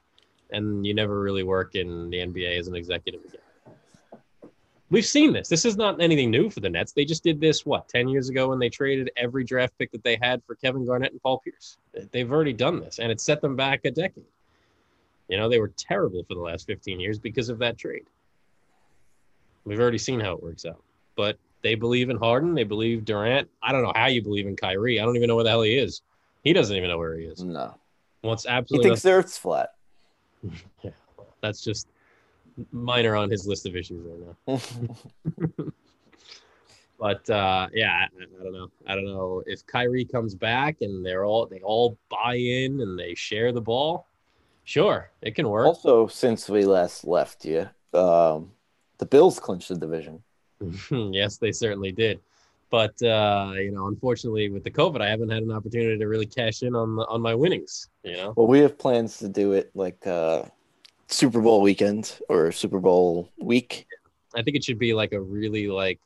and you never really work in the N B A as an executive again. We've seen this. This is not anything new for the Nets. They just did this, what, ten years ago when they traded every draft pick that they had for Kevin Garnett and Paul Pierce. They've already done this, and it set them back a decade. You know, they were terrible for the last fifteen years because of that trade. We've already seen how it works out. But they believe in Harden. They believe Durant. I don't know how you believe in Kyrie. I don't even know where the hell he is. He doesn't even know where he is. No. Wants absolutely. He thinks nothing. The Earth's flat. Yeah, that's just minor on his list of issues right now. But uh yeah, I, I don't know. I don't know if Kyrie comes back and they're all they all buy in and they share the ball. Sure, it can work. Also, since we last left you, um, the Bills clinched the division. Yes, they certainly did. But uh, you know, unfortunately, with the COVID, I haven't had an opportunity to really cash in on the, on my winnings. You know, well, we have plans to do it like. Uh... Super Bowl weekend or Super Bowl week. I think it should be like a really like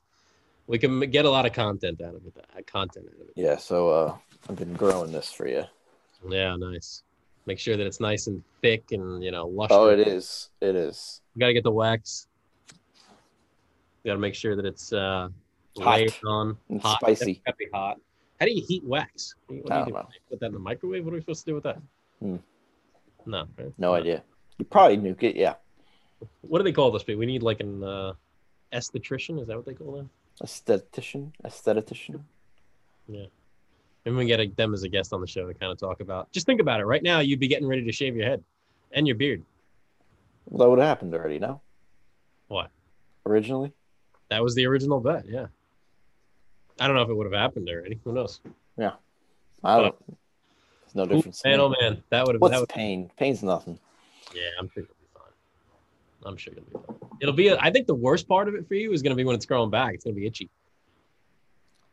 we can get a lot of content out of it. Content out of it. Yeah, so uh, I've been growing this for you. Yeah, nice. Make sure that it's nice and thick and you know lush. Oh, it is. It is. You gotta get the wax. You gotta make sure that it's uh, layered on, and hot, spicy. Gotta be hot. How do you heat wax? What do I you don't do? Know. Put that in the microwave. What are we supposed to do with that? Hmm. No. Right? No idea. You probably nuke it, yeah. What do they call this? We need like an uh, esthetician. Is that what they call them? Esthetician, esthetician. Yeah. And we get them as a guest on the show to kind of talk about. Just think about it. Right now, you'd be getting ready to shave your head and your beard. Well, that would have happened already, no? What? Originally? That was the original bet, yeah. I don't know if it would have happened already. Who knows? Yeah. I don't. But, there's no difference. Man, oh man, that would have. What's that would've, pain? Pain's nothing. Yeah, I'm sure it'll be fine. I'm sure it'll be fine. It'll be, a, I think the worst part of it for you is going to be when it's growing back. It's going to be itchy.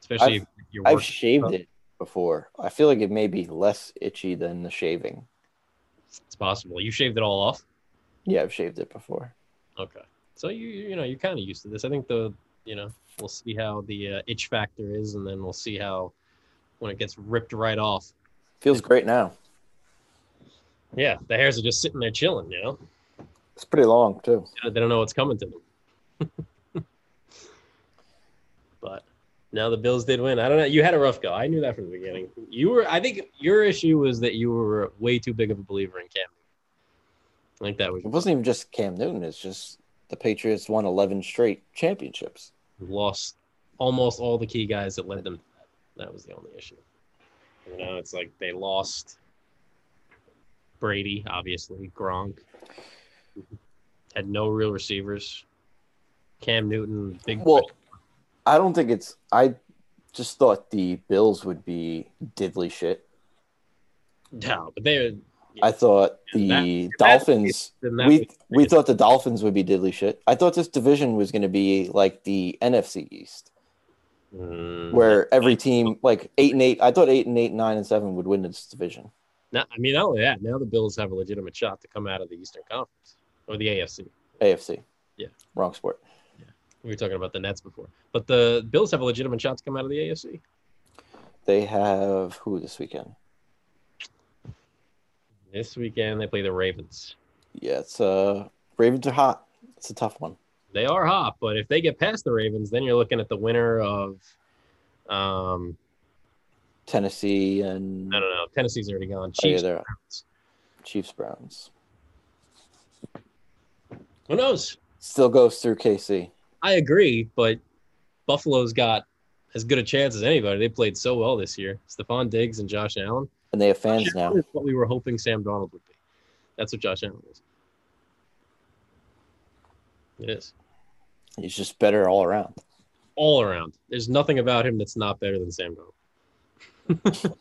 Especially I've, if you're I've shaved it before. I feel like it may be less itchy than the shaving. It's possible. You shaved it all off? Yeah, I've shaved it before. Okay. So, you you know, you're kind of used to this. I think the, you know, we'll see how the uh, itch factor is, and then we'll see how when it gets ripped right off. Feels great now. Yeah, the hairs are just sitting there chilling, you know? It's pretty long, too. Yeah, they don't know what's coming to them. But now the Bills did win. I don't know. You had a rough go. I knew that from the beginning. You were, I think your issue was that you were way too big of a believer in Cam Newton. I think that was. It wasn't even just Cam Newton. It's just the Patriots won eleven straight championships. Lost almost all the key guys that led them to That was the only issue. You know, it's like they lost Brady, obviously, Gronk. Had no real receivers. Cam Newton, big. Well, push. I don't think it's – I just thought the Bills would be diddly shit. No, but they – I thought the that, Dolphins – we we thought the Dolphins would be diddly shit. I thought this division was going to be like the N F C East, mm, where every team – like eight and eight – I thought eight and eight, nine and seven would win this division. Now, I mean, not only that, now the Bills have a legitimate shot to come out of the Eastern Conference or the A F C. A F C. Yeah. Wrong sport. Yeah. We were talking about the Nets before. But the Bills have a legitimate shot to come out of the A F C. They have who this weekend? This weekend, they play the Ravens. Yeah, it's uh, Ravens are hot. It's a tough one. They are hot, but if they get past the Ravens, then you're looking at the winner of um, Tennessee and... I don't know. Tennessee's already gone. Chiefs, oh, yeah, Browns. Chiefs, Browns. Who knows? Still goes through K C. I agree, but Buffalo's got as good a chance as anybody. They played so well this year. Stephon Diggs and Josh Allen. And they have fans now. That's what we were hoping Sam Darnold would be. That's what Josh Allen is. It is. He's just better all around. All around. There's nothing about him that's not better than Sam Darnold.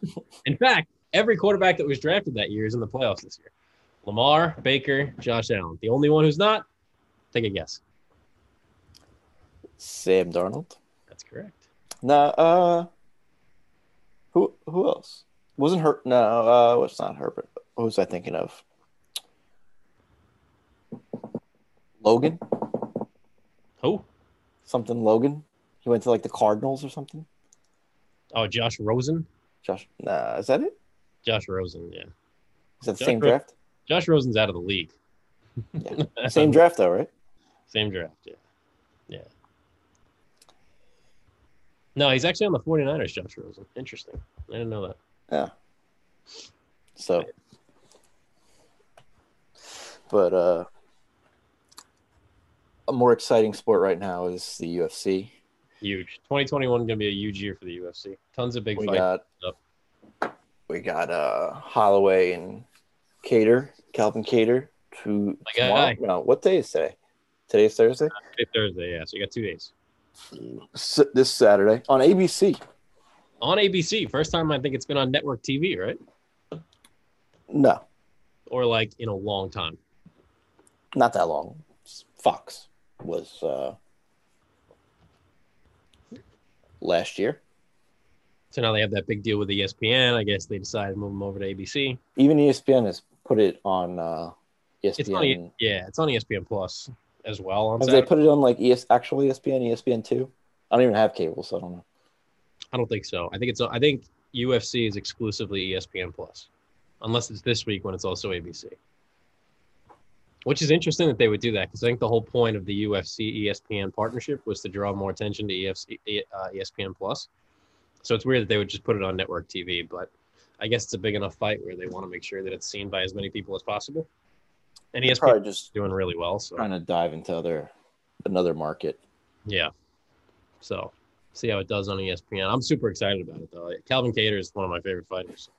In fact, every quarterback that was drafted that year is in the playoffs this year. Lamar, Baker, Josh Allen. The only one who's not, take a guess. Sam Darnold. That's correct. No, uh, who who else? Wasn't Hurt? No, uh, it's not Herbert. What was I thinking of? Logan? Who? Something Logan. He went to like the Cardinals or something. Oh, Josh Rosen? Josh, nah, is that it? Josh Rosen, yeah. Is that the Josh same Ro- draft? Josh Rosen's out of the league. Yeah. Same draft, though, right? Same draft, yeah. Yeah. No, he's actually on the 49ers, Josh Rosen. Interesting. I didn't know that. Yeah. So, but uh, a more exciting sport right now is the U F C. Huge. twenty twenty-one going to be a huge year for the U F C. Tons of big we fights. Got, up. We got uh, Holloway and Cater, Calvin Cater. To tomorrow. No, what day is today? Today is Thursday? Uh, Thursday, yeah. So you got two days. So this Saturday on A B C. On A B C, first time I think it's been on network T V, right? No. Or like in a long time. Not that long. Fox was uh, last year. So now they have that big deal with E S P N. I guess they decided to move them over to A B C. Even E S P N has put it on uh, E S P N. It's on e- yeah, it's on E S P N Plus as well. On have Saturday. They put it on like E S actual E S P N, E S P N two? I don't even have cable, so I don't know. I don't think so. I think it's. I think U F C is exclusively E S P N Plus, unless it's this week when it's also A B C. Which is interesting that they would do that because I think the whole point of the U F C E S P N partnership was to draw more attention to E F C, uh, E S P N Plus. So it's weird that they would just put it on network T V, but I guess it's a big enough fight where they want to make sure that it's seen by as many people as possible. And E S P N probably just doing really well. So trying to dive into other another market. Yeah. So. See how it does on E S P N. I'm super excited about it, though. Calvin Cater is one of my favorite fighters.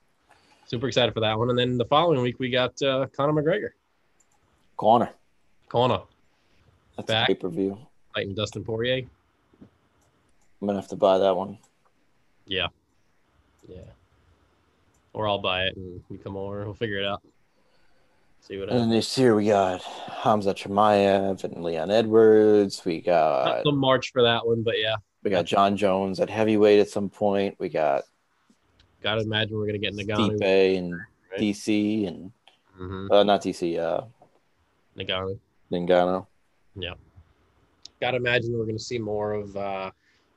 Super excited for that one. And then the following week, we got uh, Conor McGregor. Conor. Conor. That's back. A pay-per-view. Fighting Dustin Poirier. I'm going to have to buy that one. Yeah. Yeah. Or I'll buy it and we come over. We'll figure it out. See what happens. And then this year we got Hamza Chimaev and Leon Edwards. We got... Not the March for that one, but yeah. We got John Jones at heavyweight at some point. We got gotta imagine we're gonna get Ngannou and right? D C and mm-hmm. uh, not D C. Uh, Ngannou. Ngannou. Yeah. Gotta imagine we're gonna see more of uh,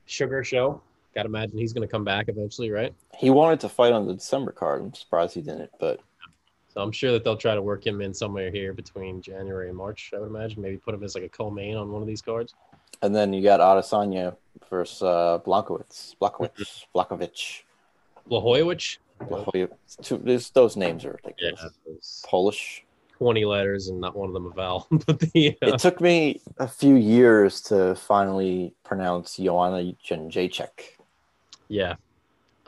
Sugar Show. Gotta imagine he's gonna come back eventually, right? He wanted to fight on the December card. I'm surprised he didn't, but so I'm sure that they'll try to work him in somewhere here between January and March. I would imagine maybe put him as like a co-main on one of these cards. And then you got Adesanya versus uh, Blankowicz. Blankowicz. Blankowicz. Blachowicz? Blachowicz. Those names are ridiculous. Yeah, Polish. twenty letters and not one of them a vowel. But the, uh... It took me a few years to finally pronounce Joanna Jędrzejczyk. Yeah.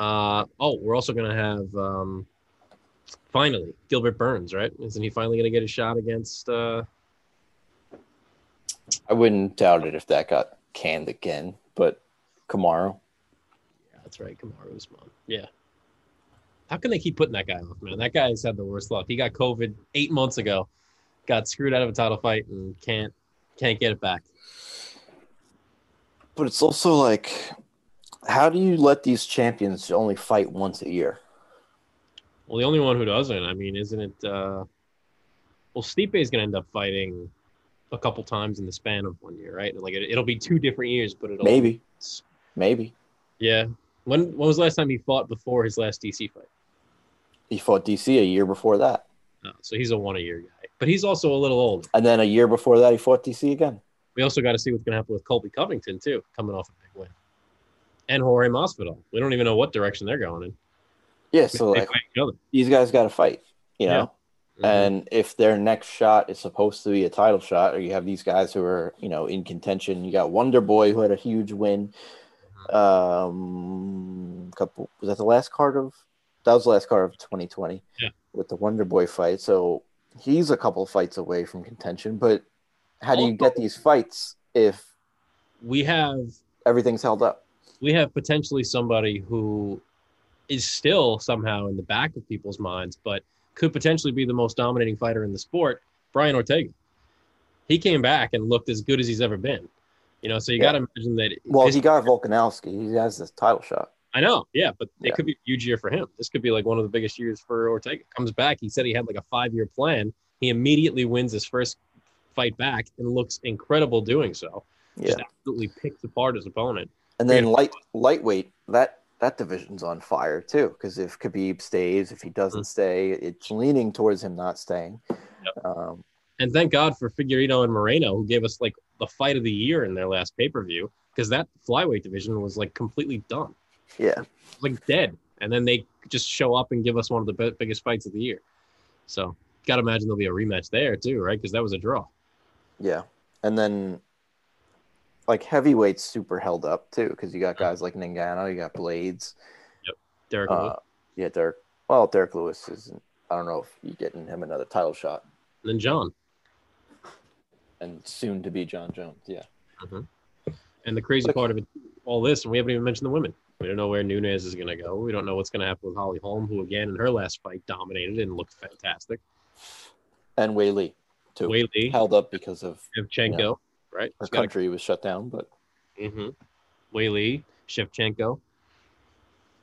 Uh, oh, we're also going to have, um, finally, Gilbert Burns, right? Isn't he finally going to get a shot against... Uh... I wouldn't doubt it if that got canned again, but Kamaru. Yeah, that's right, Kamaru Usman. Yeah. How can they keep putting that guy off, man? That guy's had the worst luck. He got COVID eight months ago, got screwed out of a title fight, and can't can't get it back. But it's also like, how do you let these champions only fight once a year? Well, the only one who doesn't, I mean, isn't it? Uh, well, Stipe is going to end up fighting a couple times in the span of one year, right? Like it, it'll be two different years, but it'll maybe, maybe, yeah. When when was the last time he fought before his last D C fight? He fought D C a year before that. Oh, so he's a one-a-year guy. But he's also a little old. And then a year before that, he fought D C again. We also got to see what's going to happen with Colby Covington, too, coming off a big win. And Jorge Masvidal. We don't even know what direction they're going in. Yeah, so like, these guys got to fight, you know? Yeah. Mm-hmm. And if their next shot is supposed to be a title shot, or you have these guys who are, you know, in contention. You got Wonder Boy, who had a huge win. Um, couple was that the last card of that was the last card of twenty twenty, yeah, with the Wonder Boy fight. So he's a couple of fights away from contention. But how do you get these fights if we have everything's held up? We have potentially somebody who is still somehow in the back of people's minds, but could potentially be the most dominating fighter in the sport. Brian Ortega, he came back and looked as good as he's ever been. You know, so you yeah. got to imagine that. Well, he got Volkanovski. He has this title shot. I know. Yeah, but it yeah. could be a huge year for him. This could be like one of the biggest years for Ortega. Comes back. He said he had like a five-year plan. He immediately wins his first fight back and looks incredible doing so. Yeah. Just absolutely picks apart his opponent. And then light lightweight, that, that division's on fire too, because if Khabib stays, if he doesn't mm-hmm. stay, it's leaning towards him not staying. Yep. Um, and thank God for Figueiredo and Moreno, who gave us like the fight of the year in their last pay-per-view, because that flyweight division was like completely done. Yeah. Like dead. And then they just show up and give us one of the be- biggest fights of the year. So got to imagine there'll be a rematch there too, right? Because that was a draw. Yeah. And then like heavyweight's super held up too, because you got guys like Ngannou, you got Blades. Yep. Derek uh, Lewis. Yeah, Derek. Well, Derek Lewis isn't, I don't know if you're getting him another title shot. And then John. And soon to be John Jones, yeah. Mm-hmm. And the crazy part of it, all this, and we haven't even mentioned the women. We don't know where Nunes is going to go. We don't know what's going to happen with Holly Holm, who again in her last fight dominated and looked fantastic. And Wei Li, too. Wei Li held up because of Shevchenko, you know, right? Her country a... was shut down, but mm-hmm. Wei Li, Shevchenko.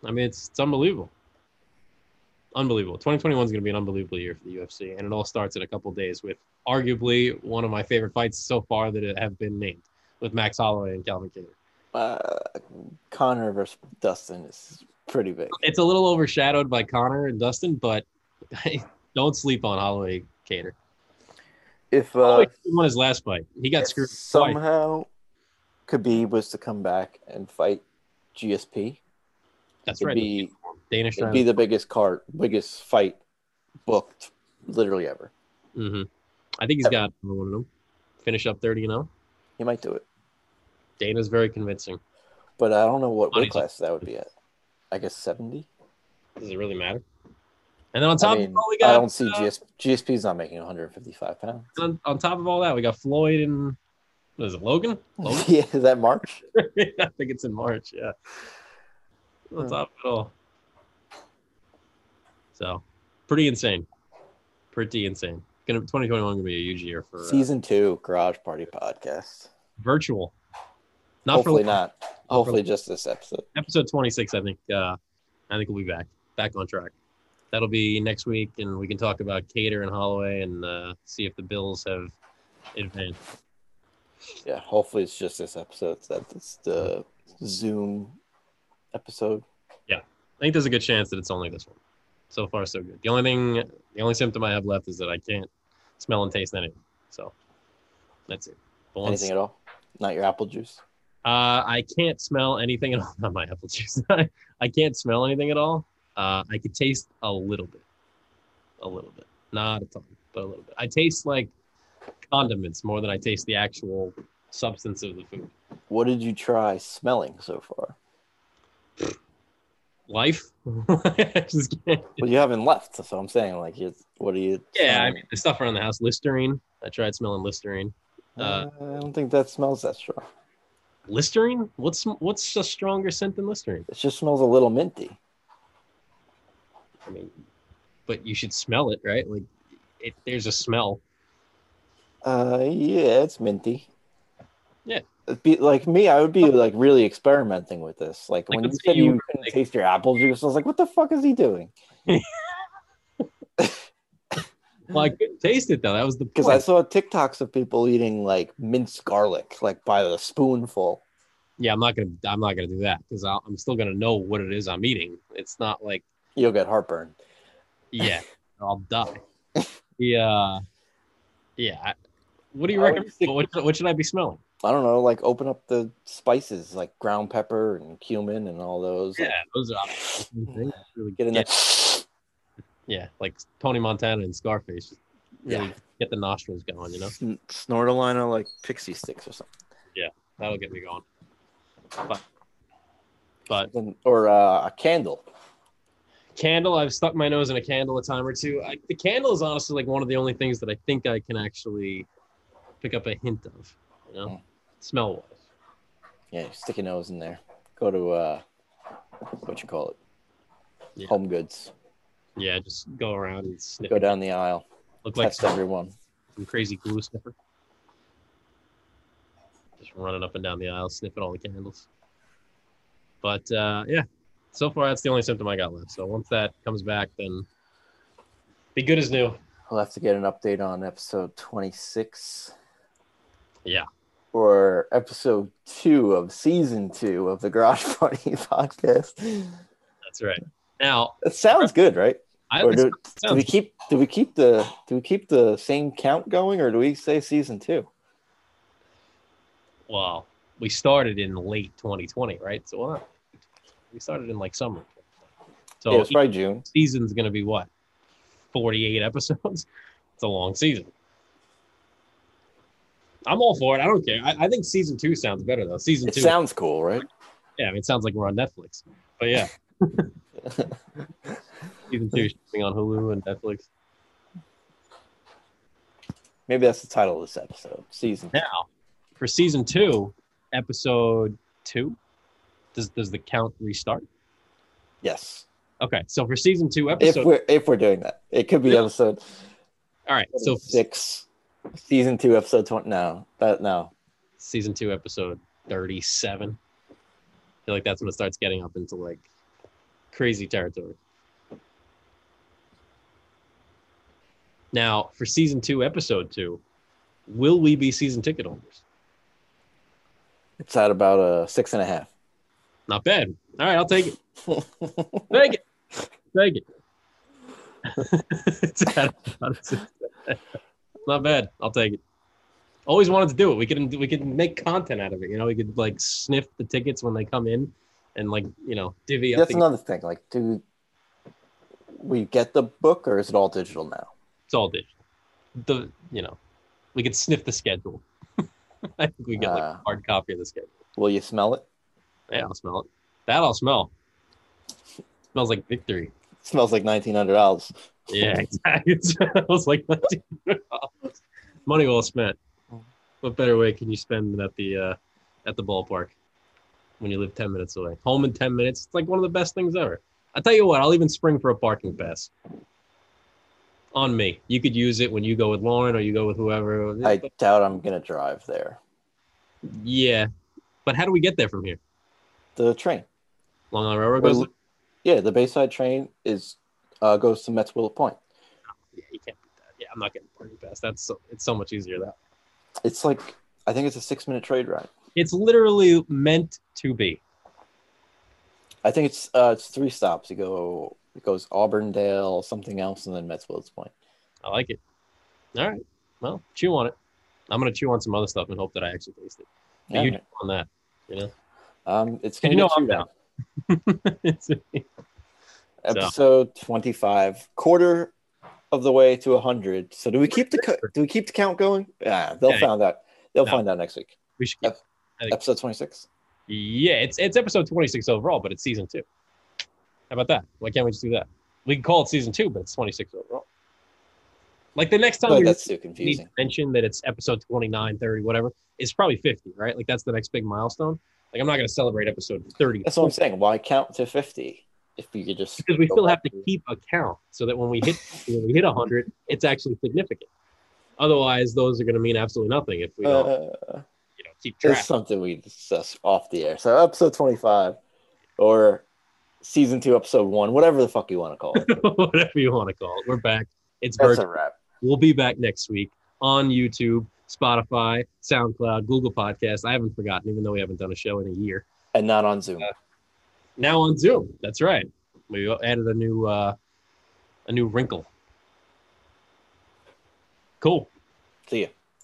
I mean, it's it's unbelievable. Unbelievable. twenty twenty-one is going to be an unbelievable year for the U F C, and it all starts in a couple days with arguably one of my favorite fights so far that have been named, with Max Holloway and Calvin Kattar. Uh, Conor versus Dustin is pretty big. It's a little overshadowed by Conor and Dustin, but don't sleep on Holloway Kattar. If uh, Holloway won his last fight, he got screwed somehow. Twice. Khabib was to come back and fight G S P. That's it'd right. Be, Danish it'd be the biggest card, biggest fight booked, literally ever. Mm-hmm. I think he's got one of them. Finish up thirty and zero. He might do it. Dana's very convincing, but I don't know what weight class that would be at. I guess seventy. Does it really matter? And then on top I mean, of all we got, I don't see uh, G S P, G S P's not making one hundred fifty-five pounds. On, on top of all that, we got Floyd and what is it Logan? Logan? Yeah, is that March? I think it's in March. Yeah. On hmm. top of it all, so pretty insane. Pretty insane. twenty twenty-one going to be a huge year for... Uh, Season two, Garage Party Podcast. Virtual. Not Hopefully for not. not. Hopefully for just this episode. Episode twenty-six, I think. Uh, I think we'll be back. Back on track. That'll be next week, and we can talk about Kattar and Holloway and uh, see if the Bills have advanced. Yeah, hopefully it's just this episode. That's the Zoom episode. Yeah. I think there's a good chance that it's only this one. So far, so good. The only thing, the only symptom I have left is that I can't smell and taste anything. So that's it. Once, anything at all? Not your apple juice? Uh, I can't smell anything at all. Not my apple juice. I can't smell anything at all. Uh, I could taste a little bit. A little bit. Not a ton, but a little bit. I taste like condiments more than I taste the actual substance of the food. What did you try smelling so far? life. Just well, you haven't left, so I'm saying, like, what are you? Yeah, um, I mean, the stuff around the house, Listerine. I tried smelling Listerine. Uh, I don't think that smells that strong. Listerine? What's what's a stronger scent than Listerine? It just smells a little minty. I mean, but you should smell it, right? Like, it, there's a smell. Uh, yeah, it's minty. Yeah. It'd be, like me, I would be like really experimenting with this. Like, like when you said you, you couldn't like, taste your apple juice, I was like, "What the fuck is he doing?" Well, I couldn't taste it though. That was the because I saw TikToks of people eating like minced garlic, like by the spoonful. Yeah, I'm not gonna. I'm not gonna do that because I'm still gonna know what it is I'm eating. It's not like you'll get heartburn. Yeah, I'll die. Yeah, yeah. What do you I recommend? Think- what, what should I be smelling? I don't know, like open up the spices, like ground pepper and cumin and all those. Yeah, like, those are things. Really get in yeah. there. Yeah, like Tony Montana and Scarface. Really yeah, get the nostrils going, you know. Snort a line of like pixie sticks or something. Yeah, that'll get me going. But, but and, or uh, a candle. Candle. I've stuck my nose in a candle a time or two. I, the candle is honestly like one of the only things that I think I can actually pick up a hint of. You know, mm. smell wise. Yeah, stick your nose in there. Go to uh, what you call it, yeah. Home Goods. Yeah, just go around and sniff. Go down the aisle. Look Test like some, everyone. Some crazy glue sniffer. Just running up and down the aisle, sniffing all the candles. But uh, yeah, so far that's the only symptom I got left. So once that comes back, then be good as new. I'll have to get an update on episode twenty-six. Yeah. Or episode two of season two of the Garage Party podcast. That's right. Now that sounds good, right? I or do, do we keep do we keep the do we keep the same count going, or do we say season two? Well, we started in late twenty twenty, right? So well, we started in like summer. So yeah, it's probably June. Season's going to be what? forty-eight episodes. It's a long season. I'm all for it. I don't care. I, I think season two sounds better though. Season it two sounds cool, right? Yeah, I mean, it sounds like we're on Netflix. But yeah, season two should be on Hulu and Netflix. Maybe that's the title of this episode. Season two. Now for season two, episode two. Does does the count restart? Yes. Okay, so for season two, episode if we're if we're doing that, it could be yeah. episode. All right, so six. Season two, episode twenty. No, but no. Season two, episode thirty-seven. I feel like that's when it starts getting up into like crazy territory. Now, for season two, episode two, will we be season ticket holders? It's at about a six and a half. Not bad. All right, I'll take it. Take it. Take it. It's at about a six and a half. Not bad. I'll take it. Always wanted to do it. We could we could make content out of it. You know, we could like sniff the tickets when they come in, and like you know divvy up. That's the- another thing. Like, do we get the book, or is it all digital now? It's all digital. The you know, we could sniff the schedule. I think we get like a hard copy of the schedule. Will you smell it? Yeah, I'll smell it. That I'll smell. It smells like victory. It smells like nineteen hundred dollars. Yeah, exactly. It was like money well spent. What better way can you spend than at the uh, at the ballpark when you live ten minutes away? Home in ten minutes. It's like one of the best things ever. I tell you what, I'll even spring for a parking pass. On me. You could use it when you go with Lauren or you go with whoever. I but, doubt I'm gonna drive there. Yeah, but how do we get there from here? The train. Long Island Railroad goes. Well, yeah, the Bayside train is. Uh, goes to Mets Willow Point. Oh, yeah, you can't beat that. Yeah, I'm not getting party pass. That's so, it's so much easier that. It's like I think it's a six minute trade ride. It's literally meant to be. I think it's uh, it's three stops. You go it goes Auburndale, something else, and then Mets Willow Point. I like it. All right. Well, chew on it. I'm gonna chew on some other stuff and hope that I actually taste it. Yeah, you right. chew on that, you know. Um, it's gonna you know chew down. it's, Episode so. twenty-five, quarter of the way to one hundred. So do we keep the co- do we keep the count going? Yeah, they'll yeah, find out. They'll no, find out next week. We should keep, Ep- episode twenty-six. Yeah, it's it's episode twenty-six overall, but it's season two. How about that? Why can't we just do that? We can call it season two, but it's twenty-six overall. Like the next time oh, that's too confusing. Need to mention that it's episode twenty-nine, thirty, whatever, it's probably fifty, right? Like that's the next big milestone. Like I'm not going to celebrate episode thirty. That's what I'm saying. Why count to fifty if we could just because we still have to keep a count so that when we hit when we hit one hundred, it's actually significant. Otherwise, those are going to mean absolutely nothing if we don't, uh, you know, keep track. That's something we discuss off the air. So episode twenty-five or season two, episode one, whatever the fuck you want to call it. Whatever you want to call it. We're back. It's That's virtual. A wrap. We'll be back next week on YouTube, Spotify, SoundCloud, Google Podcasts. I haven't forgotten, even though we haven't done a show in a year. And not on Zoom. Uh, now on Zoom. That's right. We added a new uh, a new wrinkle. Cool. See ya.